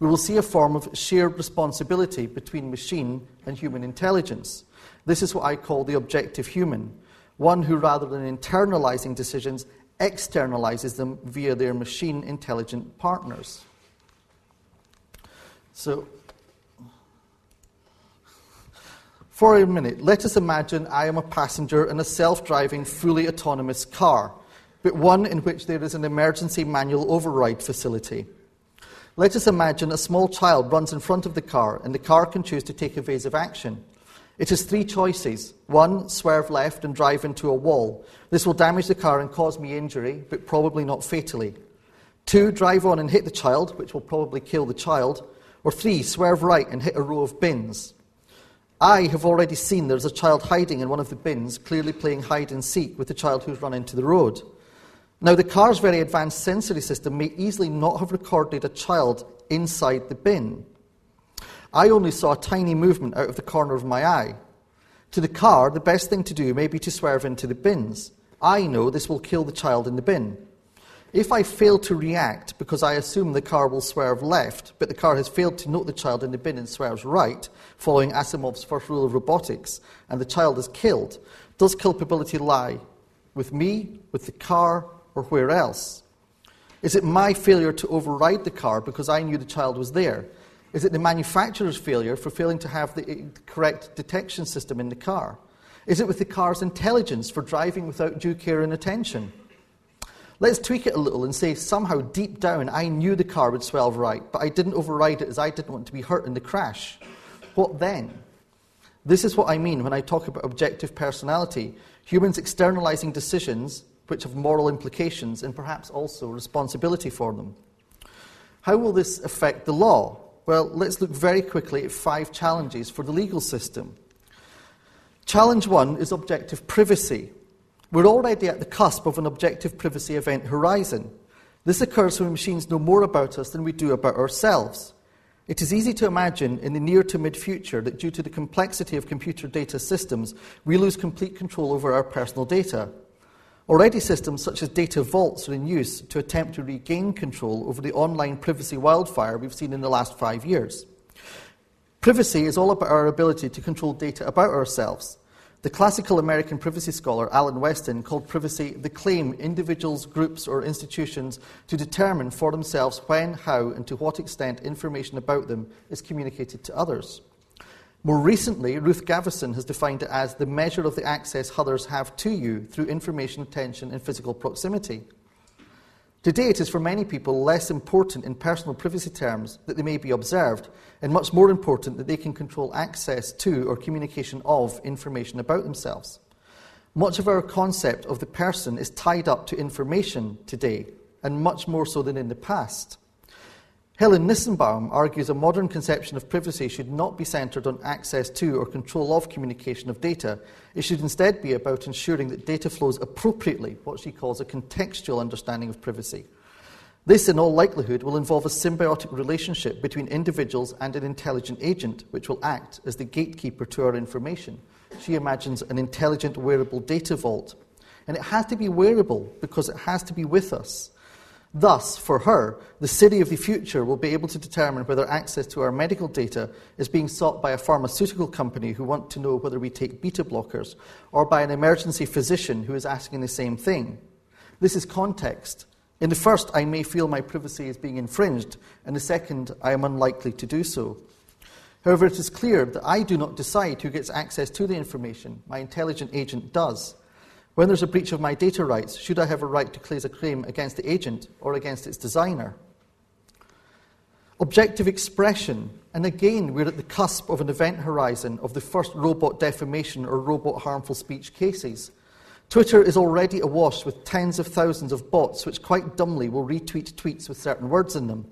We will see a form of shared responsibility between machine and human intelligence. This is what I call the objective human, one who, rather than internalizing decisions, externalizes them via their machine-intelligent partners. So, for a minute, let us imagine I am a passenger in a self-driving, fully autonomous car, but one in which there is an emergency manual override facility. Let us imagine a small child runs in front of the car, and the car can choose to take evasive action. It has three choices. One, swerve left and drive into a wall. This will damage the car and cause me injury, but probably not fatally. Two, drive on and hit the child, which will probably kill the child. Or three, swerve right and hit a row of bins. I have already seen there's a child hiding in one of the bins, clearly playing hide and seek with the child who's run into the road. Now, the car's very advanced sensory system may easily not have recorded a child inside the bin. I only saw a tiny movement out of the corner of my eye. To the car, the best thing to do may be to swerve into the bins. I know this will kill the child in the bin. If I fail to react because I assume the car will swerve left, but the car has failed to note the child in the bin and swerves right, following Asimov's first rule of robotics, and the child is killed, does culpability lie with me, with the car, or where else? Is it my failure to override the car because I knew the child was there? Is it the manufacturer's failure for failing to have the correct detection system in the car? Is it with the car's intelligence for driving without due care and attention? Let's tweak it a little and say somehow deep down I knew the car would swerve right, but I didn't override it as I didn't want to be hurt in the crash. What then? This is what I mean when I talk about objective personality, humans externalizing decisions which have moral implications and perhaps also responsibility for them. How will this affect the law? Well, let's look very quickly at five challenges for the legal system. Challenge one is objective privacy. We're already at the cusp of an objective privacy event horizon. This occurs when machines know more about us than we do about ourselves. It is easy to imagine in the near to mid-future that due to the complexity of computer data systems, we lose complete control over our personal data. Already systems such as data vaults are in use to attempt to regain control over the online privacy wildfire we've seen in the last five years. Privacy is all about our ability to control data about ourselves. The classical American privacy scholar Alan Weston called privacy the claim individuals, groups, or institutions to determine for themselves when, how, and to what extent information about them is communicated to others. More recently, Ruth Gaveston has defined it as the measure of the access others have to you through information, attention, and physical proximity. Today, it is for many people less important in personal privacy terms that they may be observed, and much more important that they can control access to or communication of information about themselves. Much of our concept of the person is tied up to information today, and much more so than in the past. Helen Nissenbaum argues a modern conception of privacy should not be centred on access to or control of communication of data. It should instead be about ensuring that data flows appropriately, what she calls a contextual understanding of privacy. This, in all likelihood, will involve a symbiotic relationship between individuals and an intelligent agent, which will act as the gatekeeper to our information. She imagines an intelligent wearable data vault. And it has to be wearable because it has to be with us. Thus, for her, the city of the future will be able to determine whether access to our medical data is being sought by a pharmaceutical company who want to know whether we take beta blockers, or by an emergency physician who is asking the same thing. This is context. In the first, I may feel my privacy is being infringed. In the second, I am unlikely to do so. However, it is clear that I do not decide who gets access to the information. My intelligent agent does. When there's a breach of my data rights, should I have a right to place a claim against the agent or against its designer? Objective expression. And again, we're at the cusp of an event horizon of the first robot defamation or robot harmful speech cases. Twitter is already awash with tens of thousands of bots which quite dumbly will retweet tweets with certain words in them.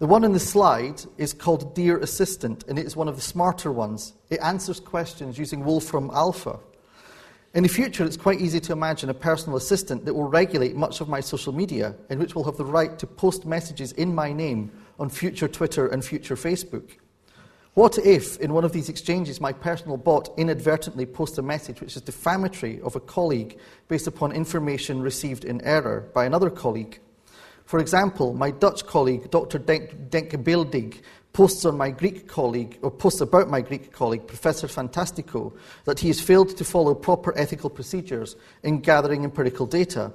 The one in the slide is called Dear Assistant, and it is one of the smarter ones. It answers questions using Wolfram Alpha. In the future, it's quite easy to imagine a personal assistant that will regulate much of my social media and which will have the right to post messages in my name on future Twitter and future Facebook. What if, in one of these exchanges, my personal bot inadvertently posts a message which is defamatory of a colleague based upon information received in error by another colleague? For example, my Dutch colleague, Doctor Denkbeeldig, posts on my Greek colleague, or posts about my Greek colleague, Professor Fantastico, that he has failed to follow proper ethical procedures in gathering empirical data.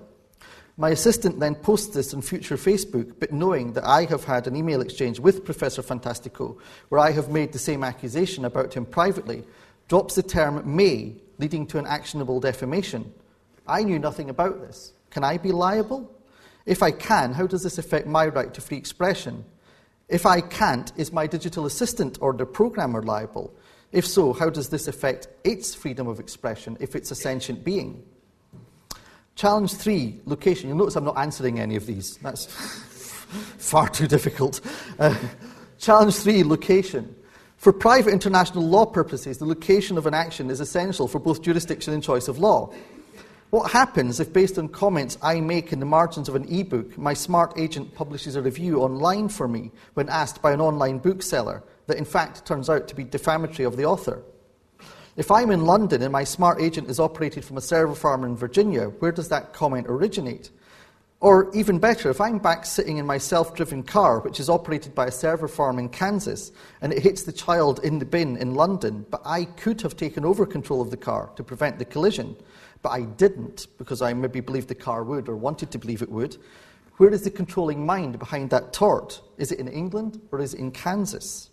My assistant then posts this on future Facebook, but knowing that I have had an email exchange with Professor Fantastico, where I have made the same accusation about him privately, drops the term may, leading to an actionable defamation. I knew nothing about this. Can I be liable? If I can, how does this affect my right to free expression? If I can't, is my digital assistant or the programmer liable? If so, how does this affect its freedom of expression if it's a sentient being? Challenge three, location. You'll notice I'm not answering any of these. That's far too difficult. Uh, challenge three, location. For private international law purposes, the location of an action is essential for both jurisdiction and choice of law. What happens if, based on comments I make in the margins of an e-book, my smart agent publishes a review online for me when asked by an online bookseller that in fact turns out to be defamatory of the author? If I'm in London and my smart agent is operated from a server farm in Virginia, where does that comment originate? Or even better, if I'm back sitting in my self-driven car, which is operated by a server farm in Kansas, and it hits the child in the bin in London, but I could have taken over control of the car to prevent the collision, but I didn't because I maybe believed the car would or wanted to believe it would, where is the controlling mind behind that tort? Is it in England or is it in Kansas?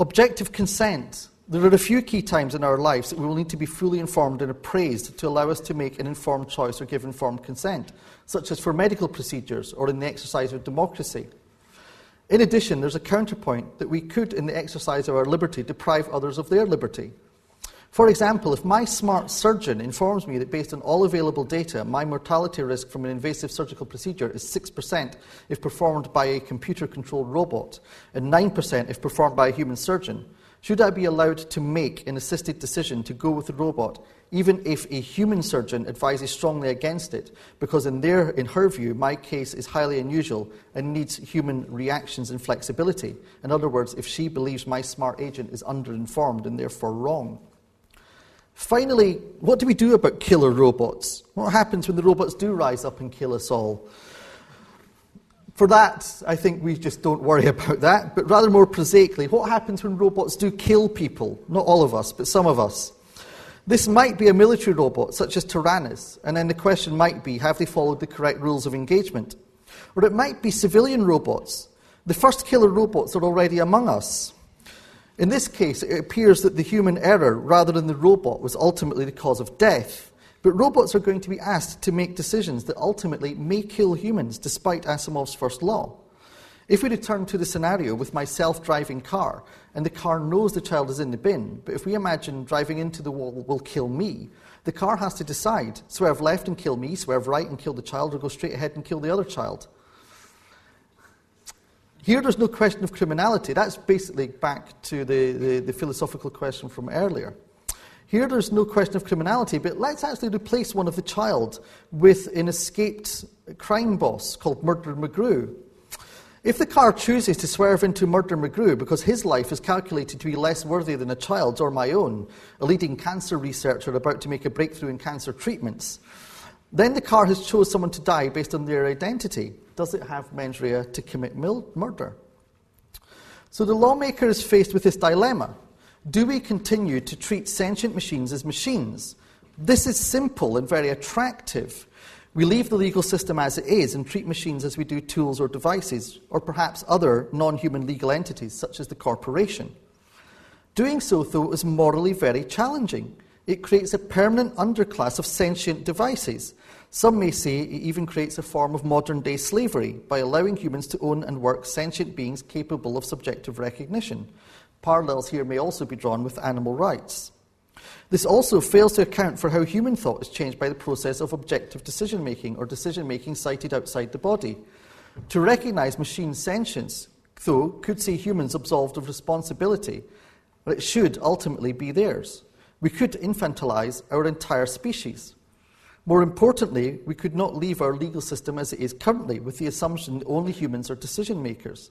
Objective consent. There are a few key times in our lives that we will need to be fully informed and appraised to allow us to make an informed choice or give informed consent, such as for medical procedures or in the exercise of democracy. In addition, there's a counterpoint that we could, in the exercise of our liberty, deprive others of their liberty. For example, if my smart surgeon informs me that based on all available data, my mortality risk from an invasive surgical procedure is six percent if performed by a computer-controlled robot and nine percent if performed by a human surgeon, should I be allowed to make an assisted decision to go with the robot, even if a human surgeon advises strongly against it, because in their, in her view, my case is highly unusual and needs human reactions and flexibility? In other words, if she believes my smart agent is underinformed and therefore wrong. Finally, what do we do about killer robots? What happens when the robots do rise up and kill us all? For that, I think we just don't worry about that, but rather more prosaically, what happens when robots do kill people? Not all of us, but some of us. This might be a military robot, such as Tyrannus, and then the question might be, have they followed the correct rules of engagement? Or it might be civilian robots. The first killer robots are already among us. In this case, it appears that the human error, rather than the robot, was ultimately the cause of death. But robots are going to be asked to make decisions that ultimately may kill humans, despite Asimov's first law. If we return to the scenario with my self-driving car, and the car knows the child is in the bin, but if we imagine driving into the wall will kill me, the car has to decide, swerve left and kill me, swerve right and kill the child, or go straight ahead and kill the other child. Here there's no question of criminality. That's basically back to the, the, the philosophical question from earlier. Here there's no question of criminality, but let's actually replace one of the child with an escaped crime boss called Murder McGrew. If the car chooses to swerve into Murder McGrew because his life is calculated to be less worthy than a child's or my own, a leading cancer researcher about to make a breakthrough in cancer treatments, then the car has chosen someone to die based on their identity. Does it have mens rea to commit mil- murder? So the lawmaker is faced with this dilemma. Do we continue to treat sentient machines as machines? This is simple and very attractive. We leave the legal system as it is and treat machines as we do tools or devices, or perhaps other non-human legal entities, such as the corporation. Doing so, though, is morally very challenging. It creates a permanent underclass of sentient devices. Some may say it even creates a form of modern-day slavery by allowing humans to own and work sentient beings capable of subjective recognition. Parallels here may also be drawn with animal rights. This also fails to account for how human thought is changed by the process of objective decision-making or decision-making cited outside the body. To recognise machine sentience, though, could see humans absolved of responsibility, but it should ultimately be theirs. We could infantilise our entire species. More importantly, we could not leave our legal system as it is currently, with the assumption that only humans are decision-makers.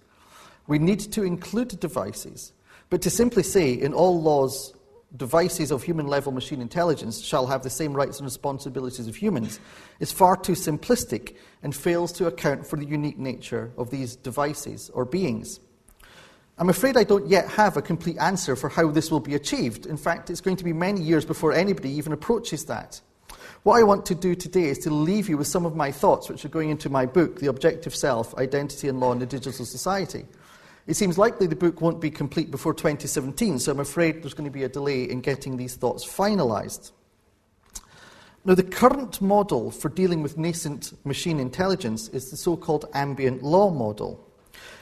We need to include devices. But to simply say, in all laws, devices of human-level machine intelligence shall have the same rights and responsibilities of humans is far too simplistic and fails to account for the unique nature of these devices or beings. I'm afraid I don't yet have a complete answer for how this will be achieved. In fact, it's going to be many years before anybody even approaches that. What I want to do today is to leave you with some of my thoughts, which are going into my book, The Objective Self, Identity and Law in the Digital Society. It seems likely the book won't be complete before twenty seventeen, so I'm afraid there's going to be a delay in getting these thoughts finalised. Now, the current model for dealing with nascent machine intelligence is the so-called ambient law model.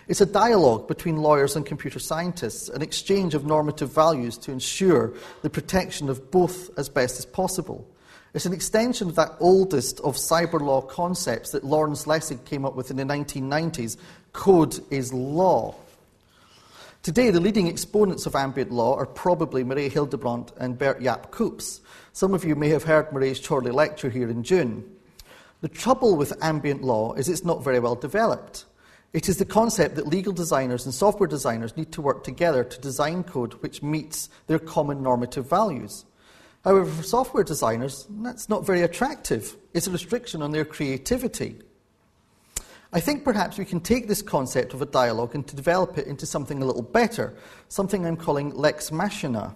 It's a dialogue between lawyers and computer scientists, an exchange of normative values to ensure the protection of both as best as possible. It's an extension of that oldest of cyber law concepts that Lawrence Lessig came up with in the nineteen nineties, code is law. Today, the leading exponents of ambient law are probably Mireille Hildebrand and Bert Jaap Koops. Some of you may have heard Mireille's Chorley lecture here in June. The trouble with ambient law is it's not very well developed. It is the concept that legal designers and software designers need to work together to design code which meets their common normative values. However, for software designers, that's not very attractive. It's a restriction on their creativity. I think perhaps we can take this concept of a dialogue and to develop it into something a little better, something I'm calling lex machina.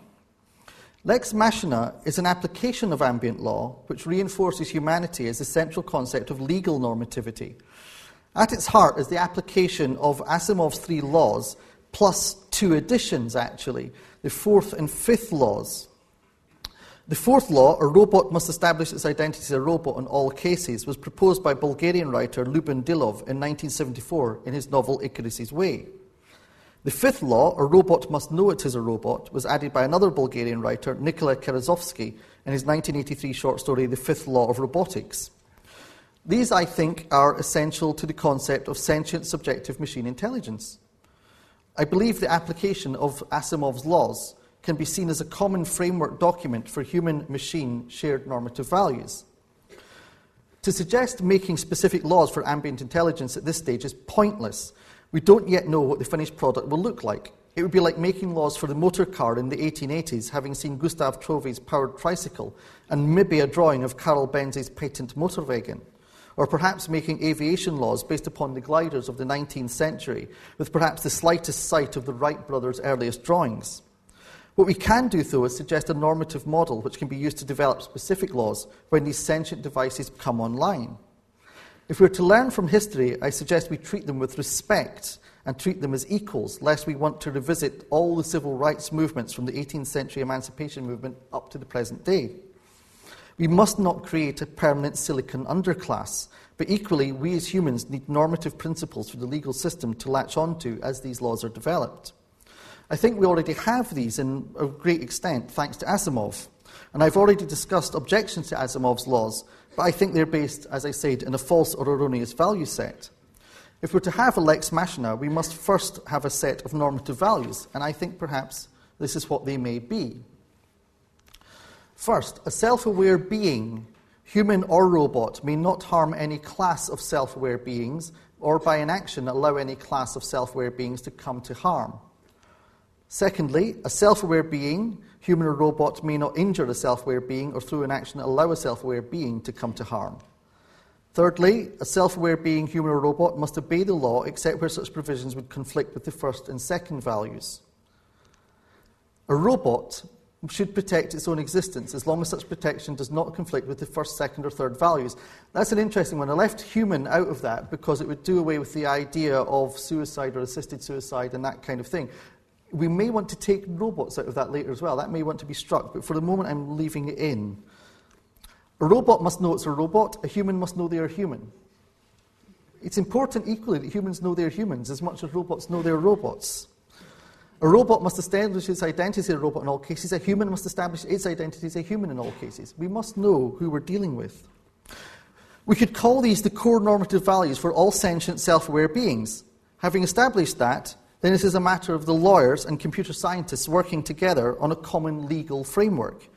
Lex machina is an application of ambient law which reinforces humanity as the central concept of legal normativity. At its heart is the application of Asimov's three laws, plus two additions, actually, the fourth and fifth laws. The fourth law, a robot must establish its identity as a robot in all cases, was proposed by Bulgarian writer Lubin Dilov in nineteen seventy-four in his novel Icarus's Way. The fifth law, a robot must know it is a robot, was added by another Bulgarian writer, Nikola Karasovsky, in his nineteen eighty-three short story, The Fifth Law of Robotics. These, I think, are essential to the concept of sentient subjective machine intelligence. I believe the application of Asimov's laws can be seen as a common framework document for human-machine shared normative values. To suggest making specific laws for ambient intelligence at this stage is pointless. We don't yet know what the finished product will look like. It would be like making laws for the motor car in the eighteen eighties, having seen Gustave Trove's powered tricycle, and maybe a drawing of Karl Benz's patent motorwagen. Or perhaps making aviation laws based upon the gliders of the nineteenth century, with perhaps the slightest sight of the Wright brothers' earliest drawings. What we can do, though, is suggest a normative model which can be used to develop specific laws when these sentient devices come online. If we're to learn from history, I suggest we treat them with respect and treat them as equals, lest we want to revisit all the civil rights movements from the eighteenth century emancipation movement up to the present day. We must not create a permanent silicon underclass, but equally, we as humans need normative principles for the legal system to latch onto as these laws are developed. I think we already have these in a great extent, thanks to Asimov. And I've already discussed objections to Asimov's laws, but I think they're based, as I said, in a false or erroneous value set. If we're to have a lex machina, we must first have a set of normative values, and I think perhaps this is what they may be. First, a self-aware being, human or robot, may not harm any class of self-aware beings, or by inaction allow any class of self-aware beings to come to harm. Secondly, a self-aware being, human or robot, may not injure a self-aware being or through inaction allow a self-aware being to come to harm. Thirdly, a self-aware being, human or robot, must obey the law except where such provisions would conflict with the first and second values. A robot should protect its own existence as long as such protection does not conflict with the first, second or third values. That's an interesting one. I left human out of that because it would do away with the idea of suicide or assisted suicide and that kind of thing. We may want to take robots out of that later as well. That may want to be struck, but for the moment I'm leaving it in. A robot must know it's a robot. A human must know they are human. It's important equally that humans know they're humans as much as robots know they're robots. A robot must establish its identity as a robot in all cases. A human must establish its identity as a human in all cases. We must know who we're dealing with. We could call these the core normative values for all sentient self-aware beings. Having established that, then it is a matter of the lawyers and computer scientists working together on a common legal framework.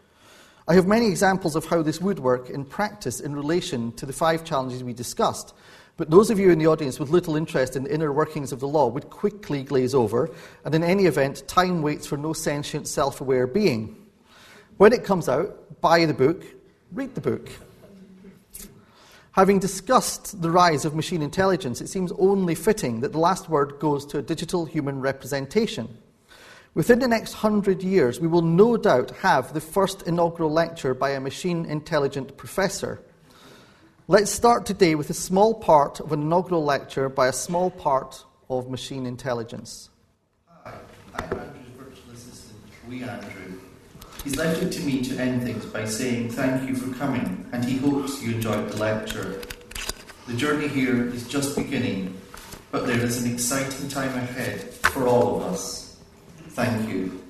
I have many examples of how this would work in practice in relation to the five challenges we discussed, but those of you in the audience with little interest in the inner workings of the law would quickly glaze over, and in any event, time waits for no sentient self-aware being. When it comes out, buy the book, read the book. Having discussed the rise of machine intelligence, it seems only fitting that the last word goes to a digital human representation. Within the next hundred years, we will no doubt have the first inaugural lecture by a machine intelligent professor. Let's start today with a small part of an inaugural lecture by a small part of machine intelligence. Hi, I'm Andrew's virtual assistant, Wee Andrew. He's left it to me to end things by saying thank you for coming, and he hopes you enjoyed the lecture. The journey here is just beginning, but there is an exciting time ahead for all of us. Thank you.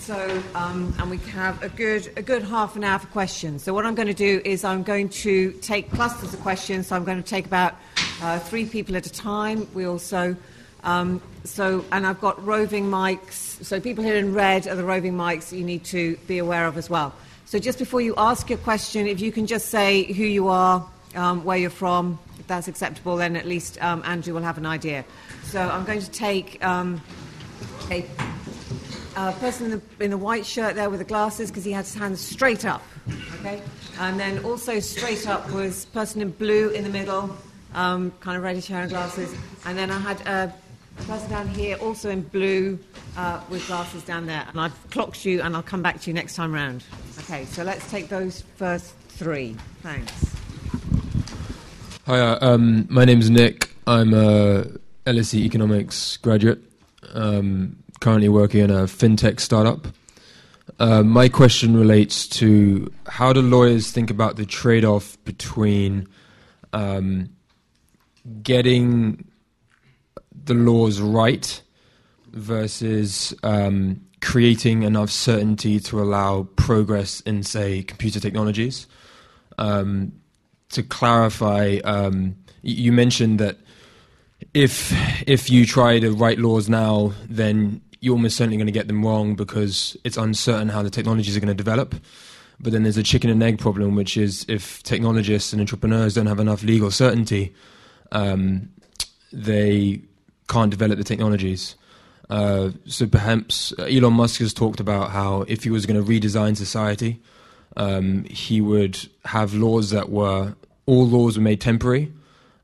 So, um, and we have a good a good half an hour for questions. So what I'm going to do is I'm going to take clusters of questions. So I'm going to take about uh, three people at a time. We also, um, so, and I've got roving mics. So people here in red are the roving mics that you need to be aware of as well. So just before you ask your question, if you can just say who you are, um, where you're from, if that's acceptable, then at least um, Andrew will have an idea. So I'm going to take um, a... A uh, person in the, in the white shirt there with the glasses, because he had his hands straight up. Okay, And then also straight up was person in blue in the middle, um, kind of reddish hair and glasses. And then I had a person down here also in blue uh, with glasses down there. And I've clocked you and I'll come back to you next time round. Okay, so let's take those first three. Thanks. Hi, uh, um, my name's Nick. I'm a L S E economics graduate, um, currently working in a fintech startup. Uh, my question relates to how do lawyers think about the trade-off between um, getting the laws right versus um, creating enough certainty to allow progress in, say, computer technologies. Um, to clarify, um, you mentioned that if if you try to write laws now, then you're almost certainly going to get them wrong because it's uncertain how the technologies are going to develop. But then there's a chicken and egg problem, which is if technologists and entrepreneurs don't have enough legal certainty, um, they can't develop the technologies. Uh, so perhaps Elon Musk has talked about how if he was going to redesign society, um, he would have laws that were, all laws were made temporary,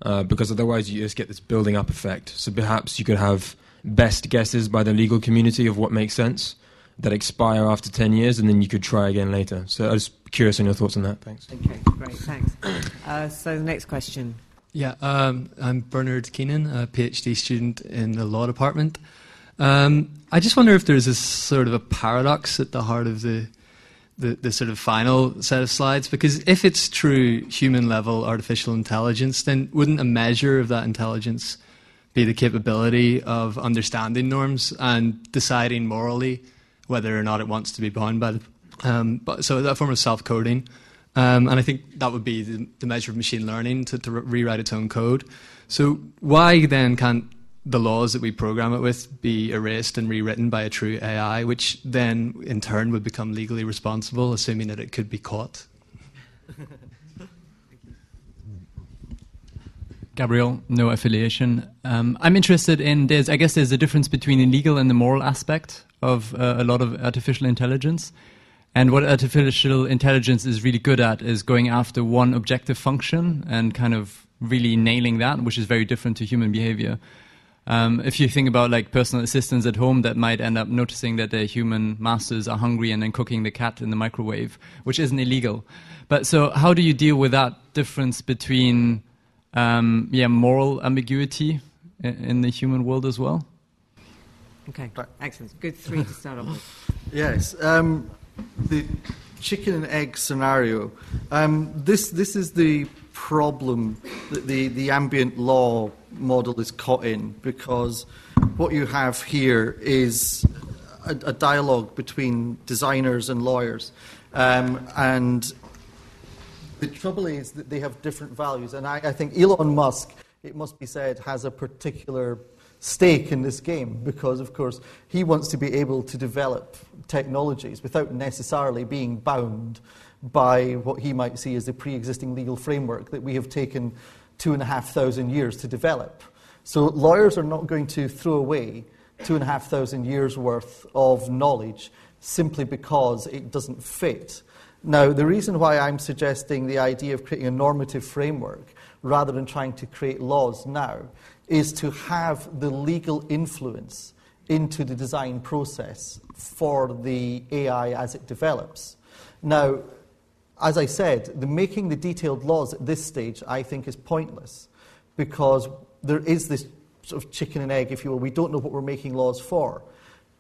uh, because otherwise you just get this building up effect. So perhaps you could have best guesses by the legal community of what makes sense that expire after ten years, and then you could try again later. So I was curious on your thoughts on that. Thanks. Okay, great, thanks. Uh, so the next question. Yeah, um, I'm Bernard Keenan, a PhD student in the law department. Um, I just wonder if there's a sort of a paradox at the heart of the, the, the sort of final set of slides, because if it's true human-level artificial intelligence, then wouldn't a measure of that intelligence be the capability of understanding norms and deciding morally whether or not it wants to be bound by them? Um, but, so that form of self-coding. Um, and I think that would be the, the measure of machine learning to, to re- rewrite its own code. So why then can't the laws that we program it with be erased and rewritten by a true A I, which then in turn would become legally responsible, assuming that it could be caught? Gabriel, no affiliation. Um, I'm interested in, there's, I guess there's a difference between the legal and the moral aspect of uh, a lot of artificial intelligence. And what artificial intelligence is really good at is going after one objective function and kind of really nailing that, which is very different to human behavior. Um, if you think about like personal assistants at home that might end up noticing that their human masters are hungry and then cooking the cat in the microwave, which isn't illegal. But so how do you deal with that difference between um, yeah, moral ambiguity in, in the human world as well? Okay, excellent. Good three to start off with. Yes. Um, The chicken and egg scenario. Um, this this is the problem that the, the ambient law model is caught in, because what you have here is a, a dialogue between designers and lawyers. Um, and the trouble is that they have different values. And I, I think Elon Musk, it must be said, has a particular stake in this game, because of course he wants to be able to develop technologies without necessarily being bound by what he might see as the pre-existing legal framework that we have taken two and a half thousand years to develop. So lawyers are not going to throw away two and a half thousand years worth of knowledge simply because it doesn't fit. Now, the reason why I'm suggesting the idea of creating a normative framework rather than trying to create laws now is to have the legal influence into the design process for the A I as it develops. Now, as I said, the making the detailed laws at this stage, I think, is pointless, because there is this sort of chicken and egg, if you will. We don't know what we're making laws for.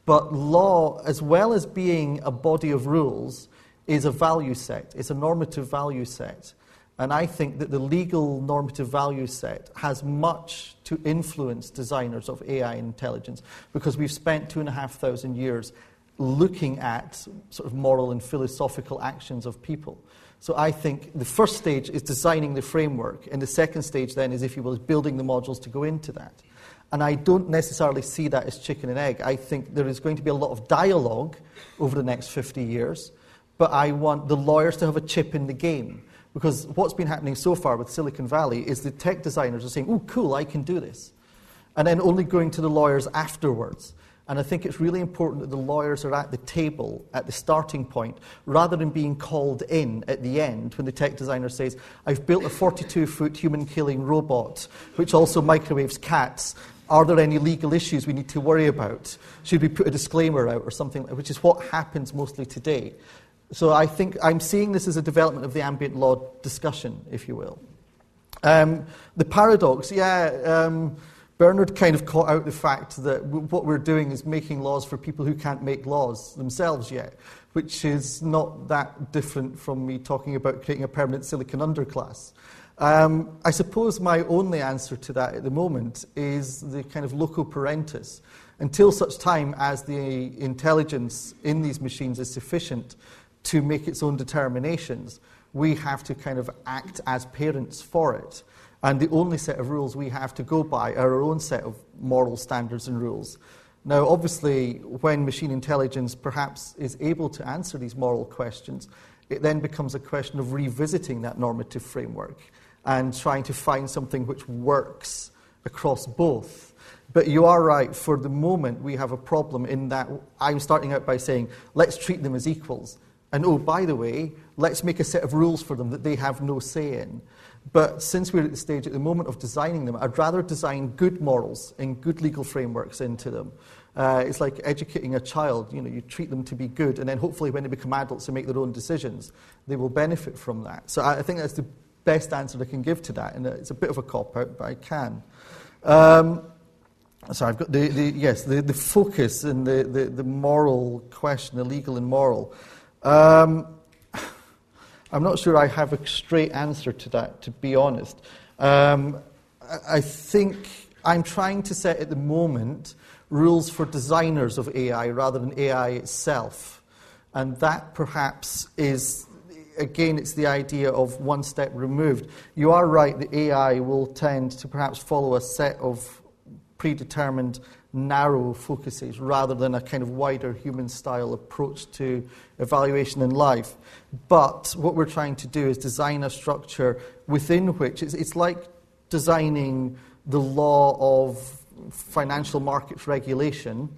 But law, as well as being a body of rules, is a value set. It's a normative value set. And I think that the legal normative value set has much to influence designers of A I intelligence, because we've spent two and a half thousand years looking at sort of moral and philosophical actions of people. So I think the first stage is designing the framework, and the second stage then is, if you will, is building the modules to go into that. And I don't necessarily see that as chicken and egg. I think there is going to be a lot of dialogue over the next fifty years, but I want the lawyers to have a chip in the game. Because what's been happening so far with Silicon Valley is the tech designers are saying, oh, cool, I can do this. And then only going to the lawyers afterwards. And I think it's really important that the lawyers are at the table, at the starting point, rather than being called in at the end when the tech designer says, I've built a forty-two foot human-killing robot which also microwaves cats. Are there any legal issues we need to worry about? Should we put a disclaimer out or something, which is what happens mostly today. So I think I'm seeing this as a development of the ambient law discussion, if you will. Um, the paradox, yeah... Um, Bernard kind of caught out the fact that w- what we're doing is making laws for people who can't make laws themselves yet, which is not that different from me talking about creating a permanent silicon underclass. Um, I suppose my only answer to that at the moment is the kind of loco parentis. Until such time as the intelligence in these machines is sufficient to make its own determinations, we have to kind of act as parents for it. And the only set of rules we have to go by are our own set of moral standards and rules. Now, obviously, when machine intelligence perhaps is able to answer these moral questions, it then becomes a question of revisiting that normative framework and trying to find something which works across both. But you are right, for the moment we have a problem in that I'm starting out by saying, let's treat them as equals. And oh, by the way, let's make a set of rules for them that they have no say in. But since we're at the stage at the moment of designing them, I'd rather design good morals and good legal frameworks into them. Uh, it's like educating a child. You know, you treat them to be good, and then hopefully when they become adults and make their own decisions, they will benefit from that. So I think that's the best answer I can give to that, and it's a bit of a cop-out, but I can. Um, sorry, I've got the, the yes, the, the focus and the, the, the moral question, the legal and moral. Um, I'm not sure I have a straight answer to that, to be honest. Um, I think I'm trying to set at the moment rules for designers of A I rather than A I itself. And that perhaps is, again, it's the idea of one step removed. You are right, the A I will tend to perhaps follow a set of predetermined narrow focuses rather than a kind of wider human-style approach to evaluation in life. But what we're trying to do is design a structure within which it's, it's like designing the law of financial markets regulation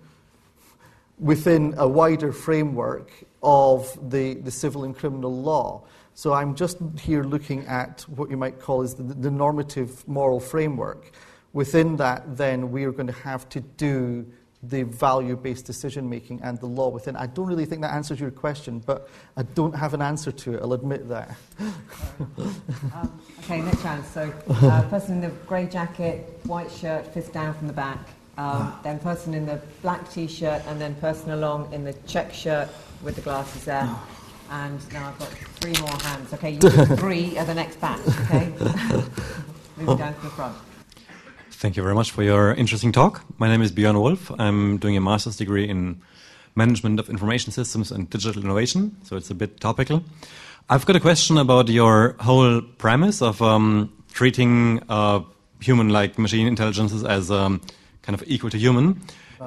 within a wider framework of the, the civil and criminal law. So I'm just here looking at what you might call is the, the normative moral framework. Within that, then, we are going to have to do the value-based decision-making and the law within. I don't really think that answers your question, but I don't have an answer to it. I'll admit that. um, okay, next chance. So, uh, person in the grey jacket, white shirt, fist down from the back. Um, then person in the black T-shirt, and then person along in the check shirt with the glasses there. And now I've got three more hands. Okay, you three are the next batch, okay? Moving down to the front. Thank you very much for your interesting talk. My name is Björn Wolf. I'm doing a master's degree in management of information systems and digital innovation, so it's a bit topical. I've got a question about your whole premise of um, treating uh, human-like machine intelligences as um, kind of equal to human.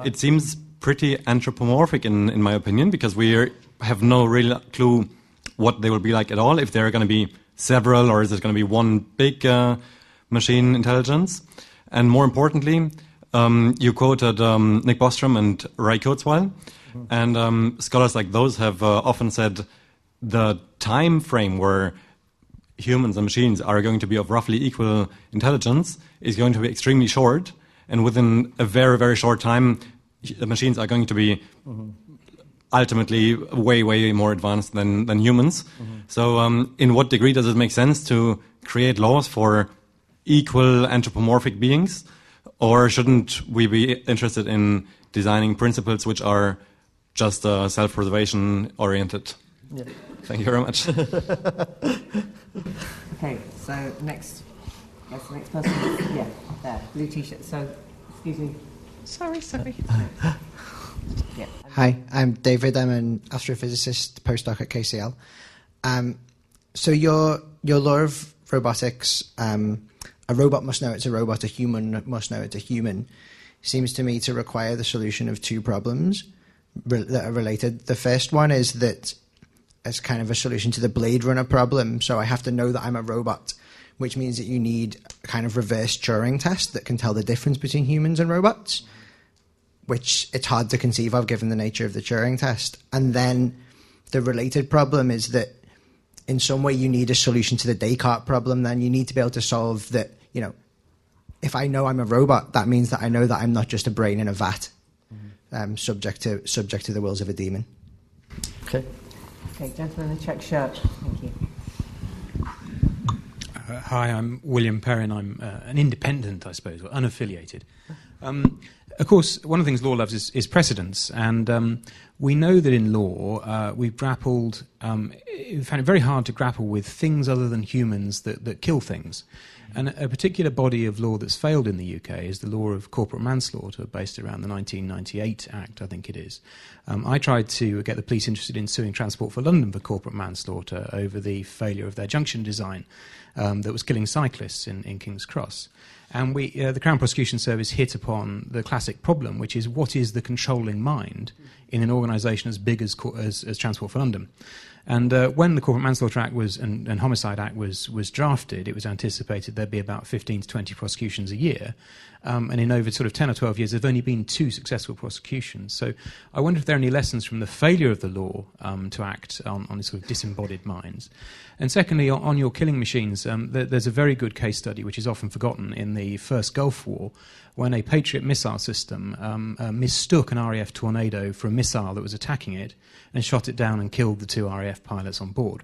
It seems pretty anthropomorphic in, in my opinion, because we are, have no real clue what they will be like at all, if there are going to be several or is it going to be one big uh, machine intelligence. And more importantly, um, you quoted um, Nick Bostrom and Ray Kurzweil, mm-hmm. and um, scholars like those have uh, often said the time frame where humans and machines are going to be of roughly equal intelligence is going to be extremely short, and within a very, very short time, the machines are going to be mm-hmm. ultimately way, way more advanced than, than humans. Mm-hmm. So um, in what degree does it make sense to create laws for equal anthropomorphic beings, or shouldn't we be interested in designing principles which are just uh, self-preservation oriented? Yeah. Thank you very much. Okay, so next, yes, next person, yeah, there, blue T-shirt. So, excuse me. Sorry, sorry. Yeah. Hi, I'm David. I'm an astrophysicist postdoc at K C L. Um, so your your law of robotics. Um, A robot must know it's a robot, a human must know it's a human, seems to me to require the solution of two problems re- that are related. The first one is that it's kind of a solution to the Blade Runner problem, so I have to know that I'm a robot, which means that you need a kind of reverse Turing test that can tell the difference between humans and robots. which it's hard to conceive of given the nature of the Turing test. And then the related problem is that in some way you need a solution to the Descartes problem. Then you need to be able to solve that, you know, if I know I'm a robot, that means that I know that I'm not just a brain in a vat, mm-hmm. um, subject to subject to the wills of a demon. Okay. Okay, gentleman in the check shirt. Thank you. Uh, hi, I'm William Perrin. I'm uh, an independent, I suppose, or unaffiliated. Um, of course, one of the things law loves is, is precedents, and um, we know that in law uh, we've grappled, um, we found it very hard to grapple with things other than humans that, that kill things. And a particular body of law that's failed in the U K is the law of corporate manslaughter, based around the nineteen ninety-eight Act, I think it is. Um, I tried to get the police interested in suing Transport for London for corporate manslaughter over the failure of their junction design um, that was killing cyclists in, in King's Cross. And we, uh, the Crown Prosecution Service hit upon the classic problem, which is what is the controlling mind in an organisation as big as, as, as Transport for London? And uh, when the Corporate Manslaughter Act was and, and Homicide Act was, was drafted, it was anticipated there'd be about fifteen to twenty prosecutions a year. Um, and in over sort of ten or twelve years, there've only been two successful prosecutions. So I wonder if there are any lessons from the failure of the law um, to act on, on these sort of disembodied minds. And secondly, on, on your killing machines, um, th- there's a very good case study, which is often forgotten, in the first Gulf War, when a Patriot missile system um, uh, mistook an R A F Tornado for a missile that was attacking it and shot it down and killed the two R A F pilots on board.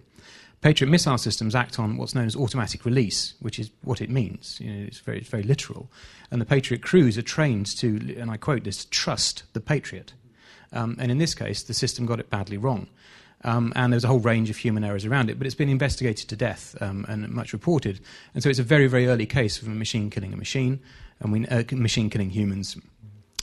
Patriot missile systems act on what's known as automatic release, which is what it means. You know, it's very, it's very literal. And the Patriot crews are trained to, and I quote this, trust the Patriot. Um, and in this case, the system got it badly wrong. Um, and there's a whole range of human errors around it, but it's been investigated to death um, and much reported. And so it's a very, very early case of a machine killing a machine, and we, uh, machine killing humans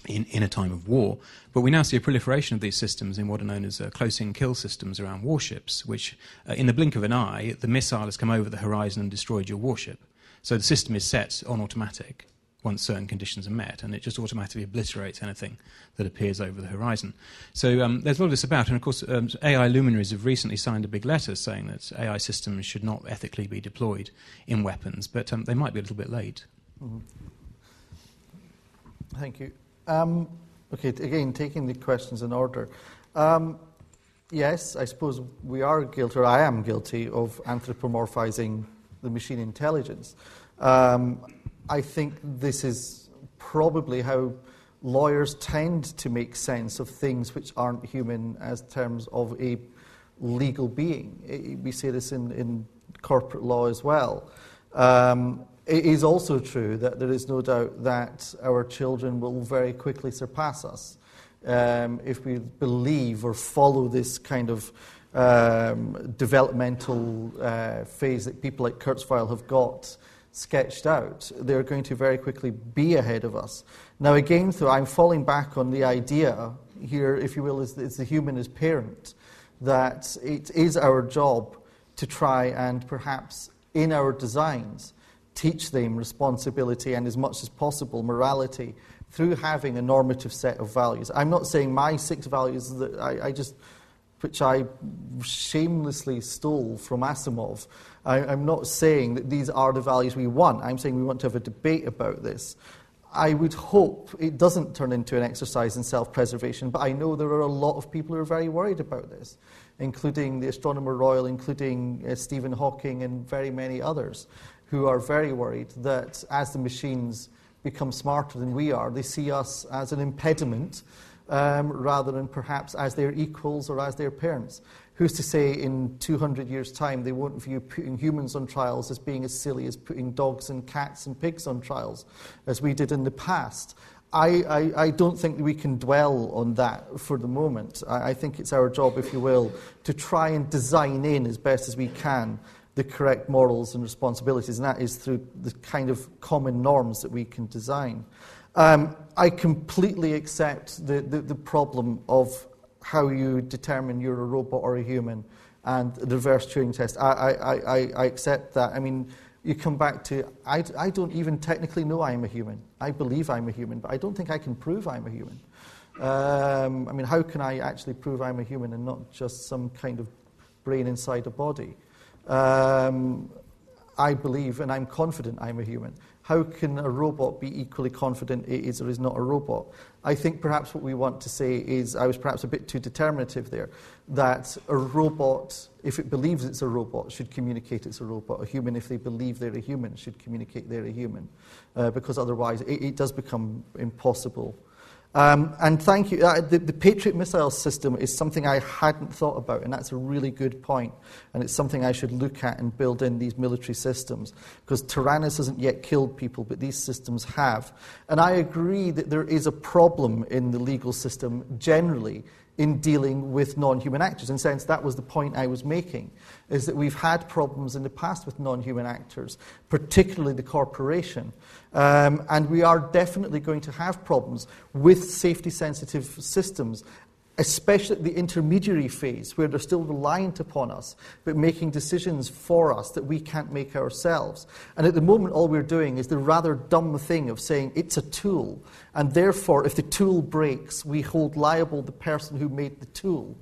in, in a time of war. But we now see a proliferation of these systems in what are known as uh, close-in kill systems around warships, which uh, in the blink of an eye, the missile has come over the horizon and destroyed your warship. So the system is set on automatic once certain conditions are met, and it just automatically obliterates anything that appears over the horizon. So um, there's a lot of this about, and of course um, A I luminaries have recently signed a big letter saying that A I systems should not ethically be deployed in weapons, but um, they might be a little bit late. Mm-hmm. Thank you. Um, okay, again, taking the questions in order. Um, yes, I suppose we are guilty, or I am guilty, of anthropomorphizing the machine intelligence. Um, I think this is probably how lawyers tend to make sense of things which aren't human as terms of a legal being. It, we see this in, in corporate law as well. Um, it is also true that there is no doubt that our children will very quickly surpass us um, if we believe or follow this kind of um, developmental uh, phase that people like Kurzweil have got sketched out. They're going to very quickly be ahead of us. Now again, though, I'm falling back on the idea here, if you will, is the human as parent, that it is our job to try and perhaps in our designs teach them responsibility and as much as possible morality through having a normative set of values. I'm not saying my six values that I, I just which I shamelessly stole from Asimov. I, I'm not saying that these are the values we want. I'm saying we want to have a debate about this. I would hope it doesn't turn into an exercise in self-preservation, but I know there are a lot of people who are very worried about this, including the Astronomer Royal, including uh, Stephen Hawking and very many others, who are very worried that as the machines become smarter than we are, they see us as an impediment Um, rather than perhaps as their equals or as their parents. Who's to say in two hundred years' time they won't view putting humans on trials as being as silly as putting dogs and cats and pigs on trials as we did in the past? I, I, I don't think that we can dwell on that for the moment. I, I think it's our job, if you will, to try and design in as best as we can the correct morals and responsibilities, and that is through the kind of common norms that we can design. Um, I completely accept the, the, the problem of how you determine you're a robot or a human and the reverse Turing test. I, I, I, I accept that. I mean, you come back to, I, I don't even technically know I'm a human. I believe I'm a human, but I don't think I can prove I'm a human. Um, I mean, how can I actually prove I'm a human and not just some kind of brain inside a body? Um, I believe and I'm confident I'm a human. How can a robot be equally confident it is or is not a robot? I think perhaps what we want to say is, I was perhaps a bit too determinative there, that a robot, if it believes it's a robot, should communicate it's a robot. A human, if they believe they're a human, should communicate they're a human, uh, because otherwise it, it does become impossible. Um, and thank you. Uh, the, the Patriot missile system is something I hadn't thought about, and that's a really good point. And it's something I should look at and build in these military systems, because Tyrannus hasn't yet killed people, but these systems have. And I agree that there is a problem in the legal system generally in dealing with non-human actors. In a sense, that was the point I was making, is that we've had problems in the past with non-human actors, particularly the corporation. Um, and we are definitely going to have problems with safety-sensitive systems, especially at the intermediary phase, where they're still reliant upon us, but making decisions for us that we can't make ourselves. And at the moment, all we're doing is the rather dumb thing of saying it's a tool, and therefore, if the tool breaks, we hold liable the person who made the tool.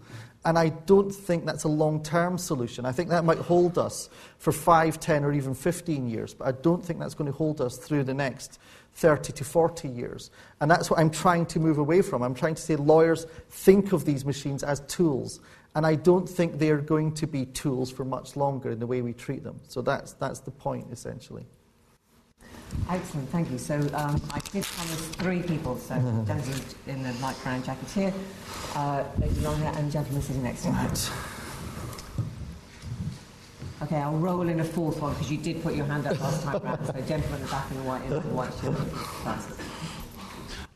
And I don't think that's a long-term solution. I think that might hold us for five, ten, or even fifteen years, but I don't think that's going to hold us through the next thirty to forty years. And that's what I'm trying to move away from. I'm trying to say lawyers think of these machines as tools, and I don't think they're going to be tools for much longer in the way we treat them. So that's that's the point, essentially. Excellent, thank you. So um, I did promise three people, so mm-hmm. Gentlemen in the light brown jackets here, uh, lady long hair, and gentlemen sitting next to me. Right. Okay, I'll roll in a fourth one, because you did put your hand up last time round. So gentlemen in the back in the white, in the white shirt first.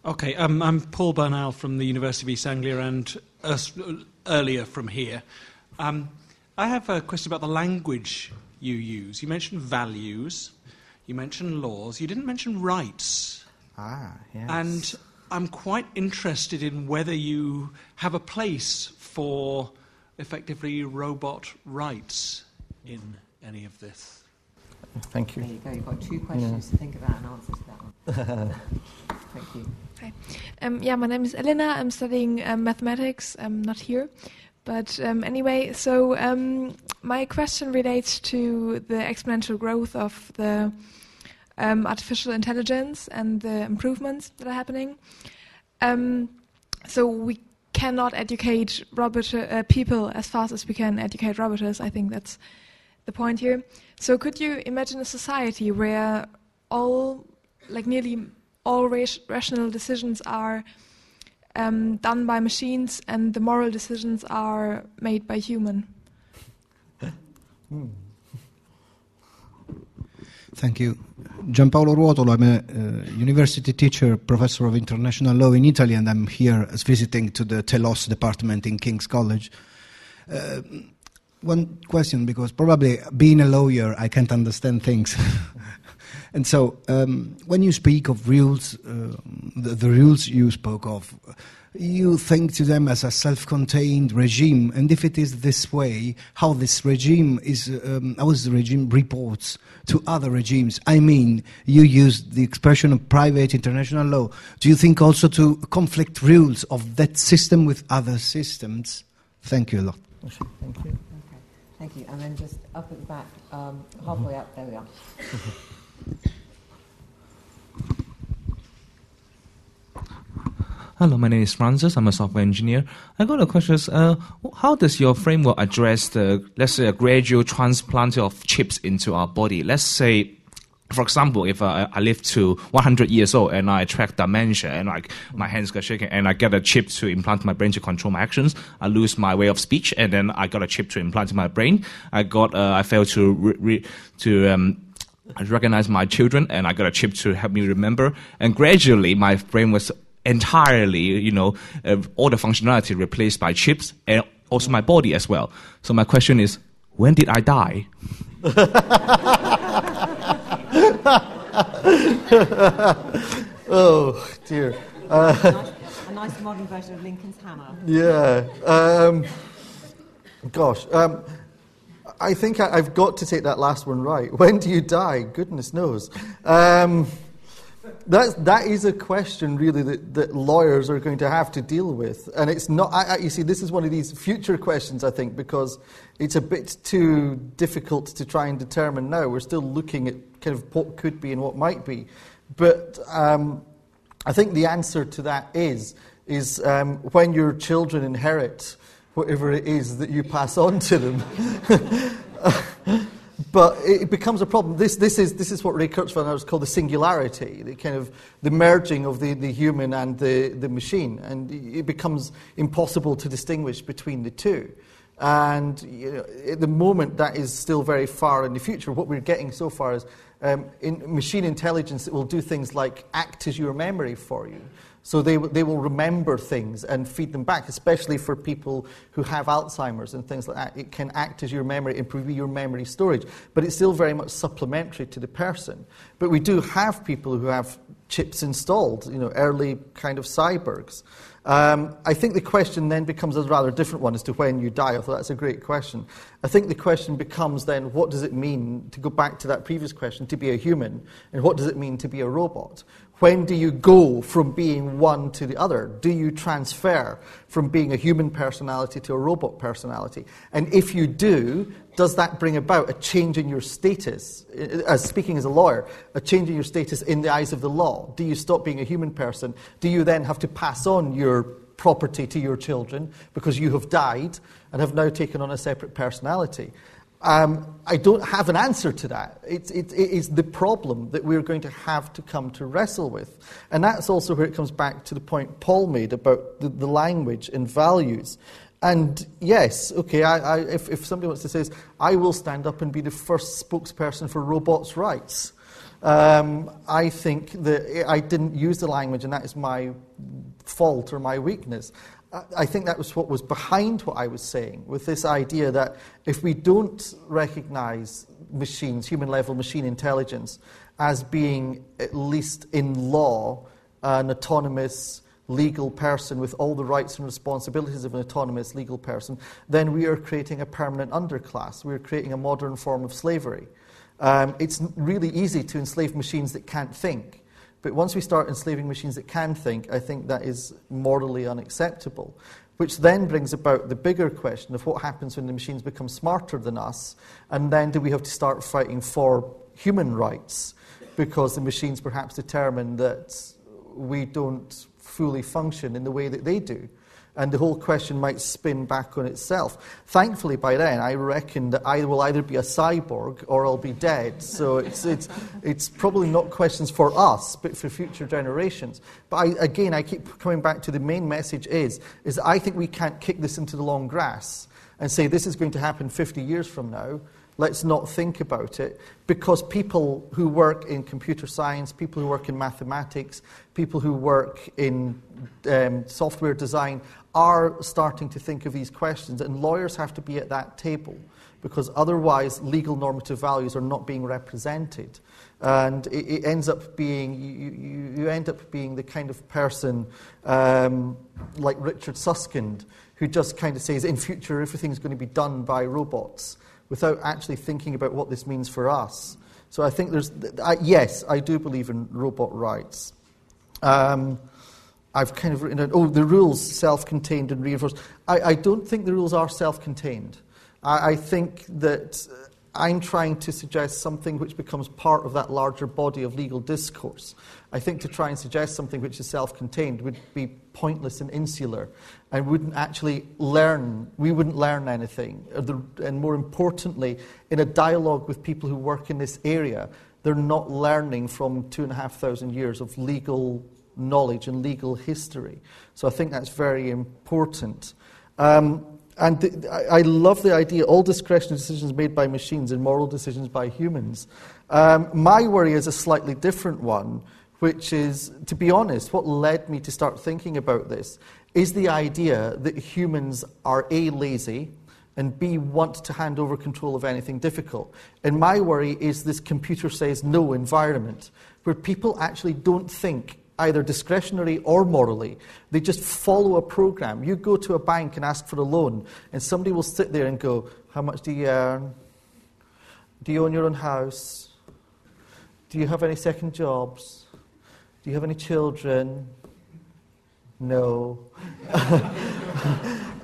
Okay, um, I'm Paul Bernal from the University of East Anglia, and uh, earlier from here. Um, I have a question about the language you use. You mentioned values. You mentioned laws. You didn't mention rights. Ah, yes. And I'm quite interested in whether you have a place for, effectively, robot rights in any of this. Thank you. There you go. You've got two questions yeah. to think about and answer to that one. Thank you. Hi. Um, yeah, my name is Elena. I'm studying um, mathematics. I'm not here. But um, anyway, so um, my question relates to the exponential growth of the um, artificial intelligence and the improvements that are happening. Um, so we cannot educate robot uh, people as fast as we can educate robots. I think that's the point here. So could you imagine a society where all, like nearly all ra- rational decisions are Um, done by machines, and the moral decisions are made by human? Thank you. Gianpaolo Ruotolo, I'm a uh, university teacher, professor of international law in Italy, and I'm here as visiting to the Telos department in King's College. Uh, one question, because probably being a lawyer, I can't understand things. And so, um, when you speak of rules, uh, the, the rules you spoke of, you think to them as a self-contained regime. And if it is this way, how this regime is, um, how this regime reports to other regimes? I mean, you used the expression of private international law. Do you think also to conflict rules of that system with other systems? Thank you a lot. Thank you. Okay. Thank you. And then just up at the back, um, halfway up, there we are. Hello, my name is Francis. I'm a software engineer. I got a question. Uh, how does your framework address the, let's say, a gradual transplant of chips into our body? Let's say, for example, if I, I live to one hundred years old and I attract dementia and like my hands get shaking and I get a chip to implant my brain to control my actions, I lose my way of speech and then I got a chip to implant in my brain. I got, uh, I fail to re- re- to um. I recognize my children, and I got a chip to help me remember. And gradually, my brain was entirely, you know, uh, all the functionality replaced by chips, and also my body as well. So my question is, when did I die? Oh, dear. Uh, a, nice, a nice modern version of Lincoln's hammer. Yeah. Um, gosh. Um, I think I, I've got to take that last one right. When do you die? Goodness knows. Um, That's, that is a question, really, that, that lawyers are going to have to deal with. And it's not... I, I, you see, this is one of these future questions, I think, because it's a bit too difficult to try and determine now. We're still looking at kind of what could be and what might be. But um, I think the answer to that is, is um, when your children inherit whatever it is that you pass on to them... But it becomes a problem. This, this is this is what Ray Kurzweil has called the singularity, the kind of the merging of the, the human and the, the machine, and it becomes impossible to distinguish between the two. And you know, at the moment, that is still very far in the future. What we're getting so far is um, in machine intelligence that will do things like act as your memory for you. So they they will remember things and feed them back, especially for people who have Alzheimer's and things like that. It can act as your memory, improve your memory storage, but it's still very much supplementary to the person. But we do have people who have chips installed, you know, early kind of cyborgs. Um, I think the question then becomes a rather different one as to when you die, although that's a great question. I think the question becomes then, what does it mean, to go back to that previous question, to be a human, and what does it mean to be a robot? When do you go from being one to the other? Do you transfer from being a human personality to a robot personality? And if you do, does that bring about a change in your status? As speaking as a lawyer, a change in your status in the eyes of the law. Do you stop being a human person? Do you then have to pass on your property to your children because you have died and have now taken on a separate personality? Um, I don't have an answer to that. It's, it, it is the problem that we're going to have to come to wrestle with. And that's also where it comes back to the point Paul made about the, the language and values. And yes, okay, I, I, if, if somebody wants to say this, I will stand up and be the first spokesperson for robots' rights. Um, I think that I didn't use the language, and that is my fault or my weakness. I think that was what was behind what I was saying, with this idea that if we don't recognize machines, human-level machine intelligence, as being, at least in law, an autonomous legal person with all the rights and responsibilities of an autonomous legal person, then we are creating a permanent underclass. We are creating a modern form of slavery. Um, it's really easy to enslave machines that can't think. But once we start enslaving machines that can think, I think that is morally unacceptable, which then brings about the bigger question of what happens when the machines become smarter than us, and then do we have to start fighting for human rights because the machines perhaps determine that we don't fully function in the way that they do? And the whole question might spin back on itself. Thankfully, by then, I reckon that I will either be a cyborg or I'll be dead. So it's it's it's probably not questions for us, but for future generations. But I, again, I keep coming back to the main message is, is I think we can't kick this into the long grass and say this is going to happen fifty years from now. Let's not think about it, because people who work in computer science, people who work in mathematics, people who work in um, software design are starting to think of these questions, and lawyers have to be at that table, because otherwise legal normative values are not being represented. And it, it ends up being, you, you end up being the kind of person um, like Richard Susskind, who just kind of says, in future everything's going to be done by robots, without actually thinking about what this means for us. So I think there's... I, yes, I do believe in robot rights. Um, I've kind of written down... Oh, the rules, self-contained and reinforced. I, I don't think the rules are self-contained. I, I think that I'm trying to suggest something which becomes part of that larger body of legal discourse. I think to try and suggest something which is self-contained would be pointless and insular, and wouldn't actually learn, we wouldn't learn anything. And more importantly, in a dialogue with people who work in this area, they're not learning from two and a half thousand years of legal knowledge and legal history. So I think that's very important. Um, and th- I love the idea, all discretionary decisions made by machines and moral decisions by humans. Um, my worry is a slightly different one, which is, to be honest, what led me to start thinking about this is the idea that humans are A, lazy, and B, want to hand over control of anything difficult. And my worry is this computer says no environment, where people actually don't think either discretionary or morally. They just follow a program. You go to a bank and ask for a loan, and somebody will sit there and go, how much do you earn? Do you own your own house? Do you have any second jobs? Do you have any children? No.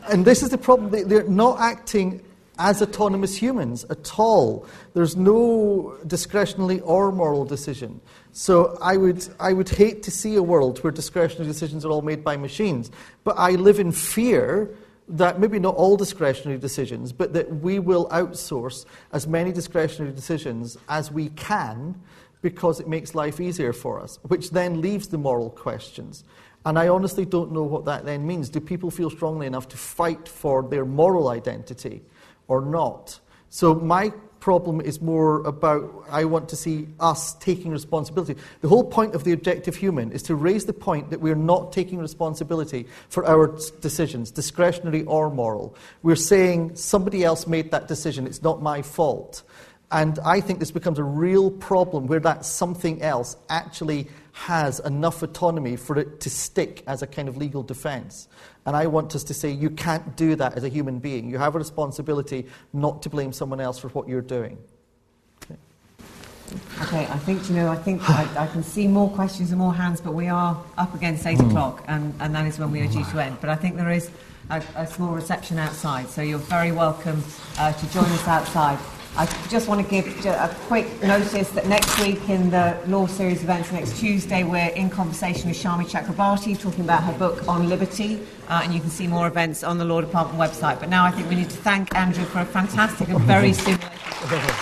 And this is the problem. They're not acting as autonomous humans at all. There's no discretionary or moral decision. So I would, I would hate to see a world where discretionary decisions are all made by machines. But I live in fear that maybe not all discretionary decisions, but that we will outsource as many discretionary decisions as we can because it makes life easier for us, which then leaves the moral questions. And I honestly don't know what that then means. Do people feel strongly enough to fight for their moral identity or not? So my problem is more about, I want to see us taking responsibility. The whole point of the objective human is to raise the point that we're not taking responsibility for our decisions, discretionary or moral. We're saying somebody else made that decision, it's not my fault. And I think this becomes a real problem where that something else actually has enough autonomy for it to stick as a kind of legal defense. And I want us to say, you can't do that as a human being. You have a responsibility not to blame someone else for what you're doing. Okay, okay I think, you know, I think I, I can see more questions and more hands, but we are up against eight mm. o'clock, and, and that is when we are due to end. But I think there is a, a small reception outside, so you're very welcome uh, to join us outside. I just want to give a quick notice that next week in the Law Series events, next Tuesday, we're in conversation with Sharmi Chakrabarty talking about her book on liberty, uh, and you can see more events on the Law Department website. But now I think we need to thank Andrew for a fantastic and very stimulating.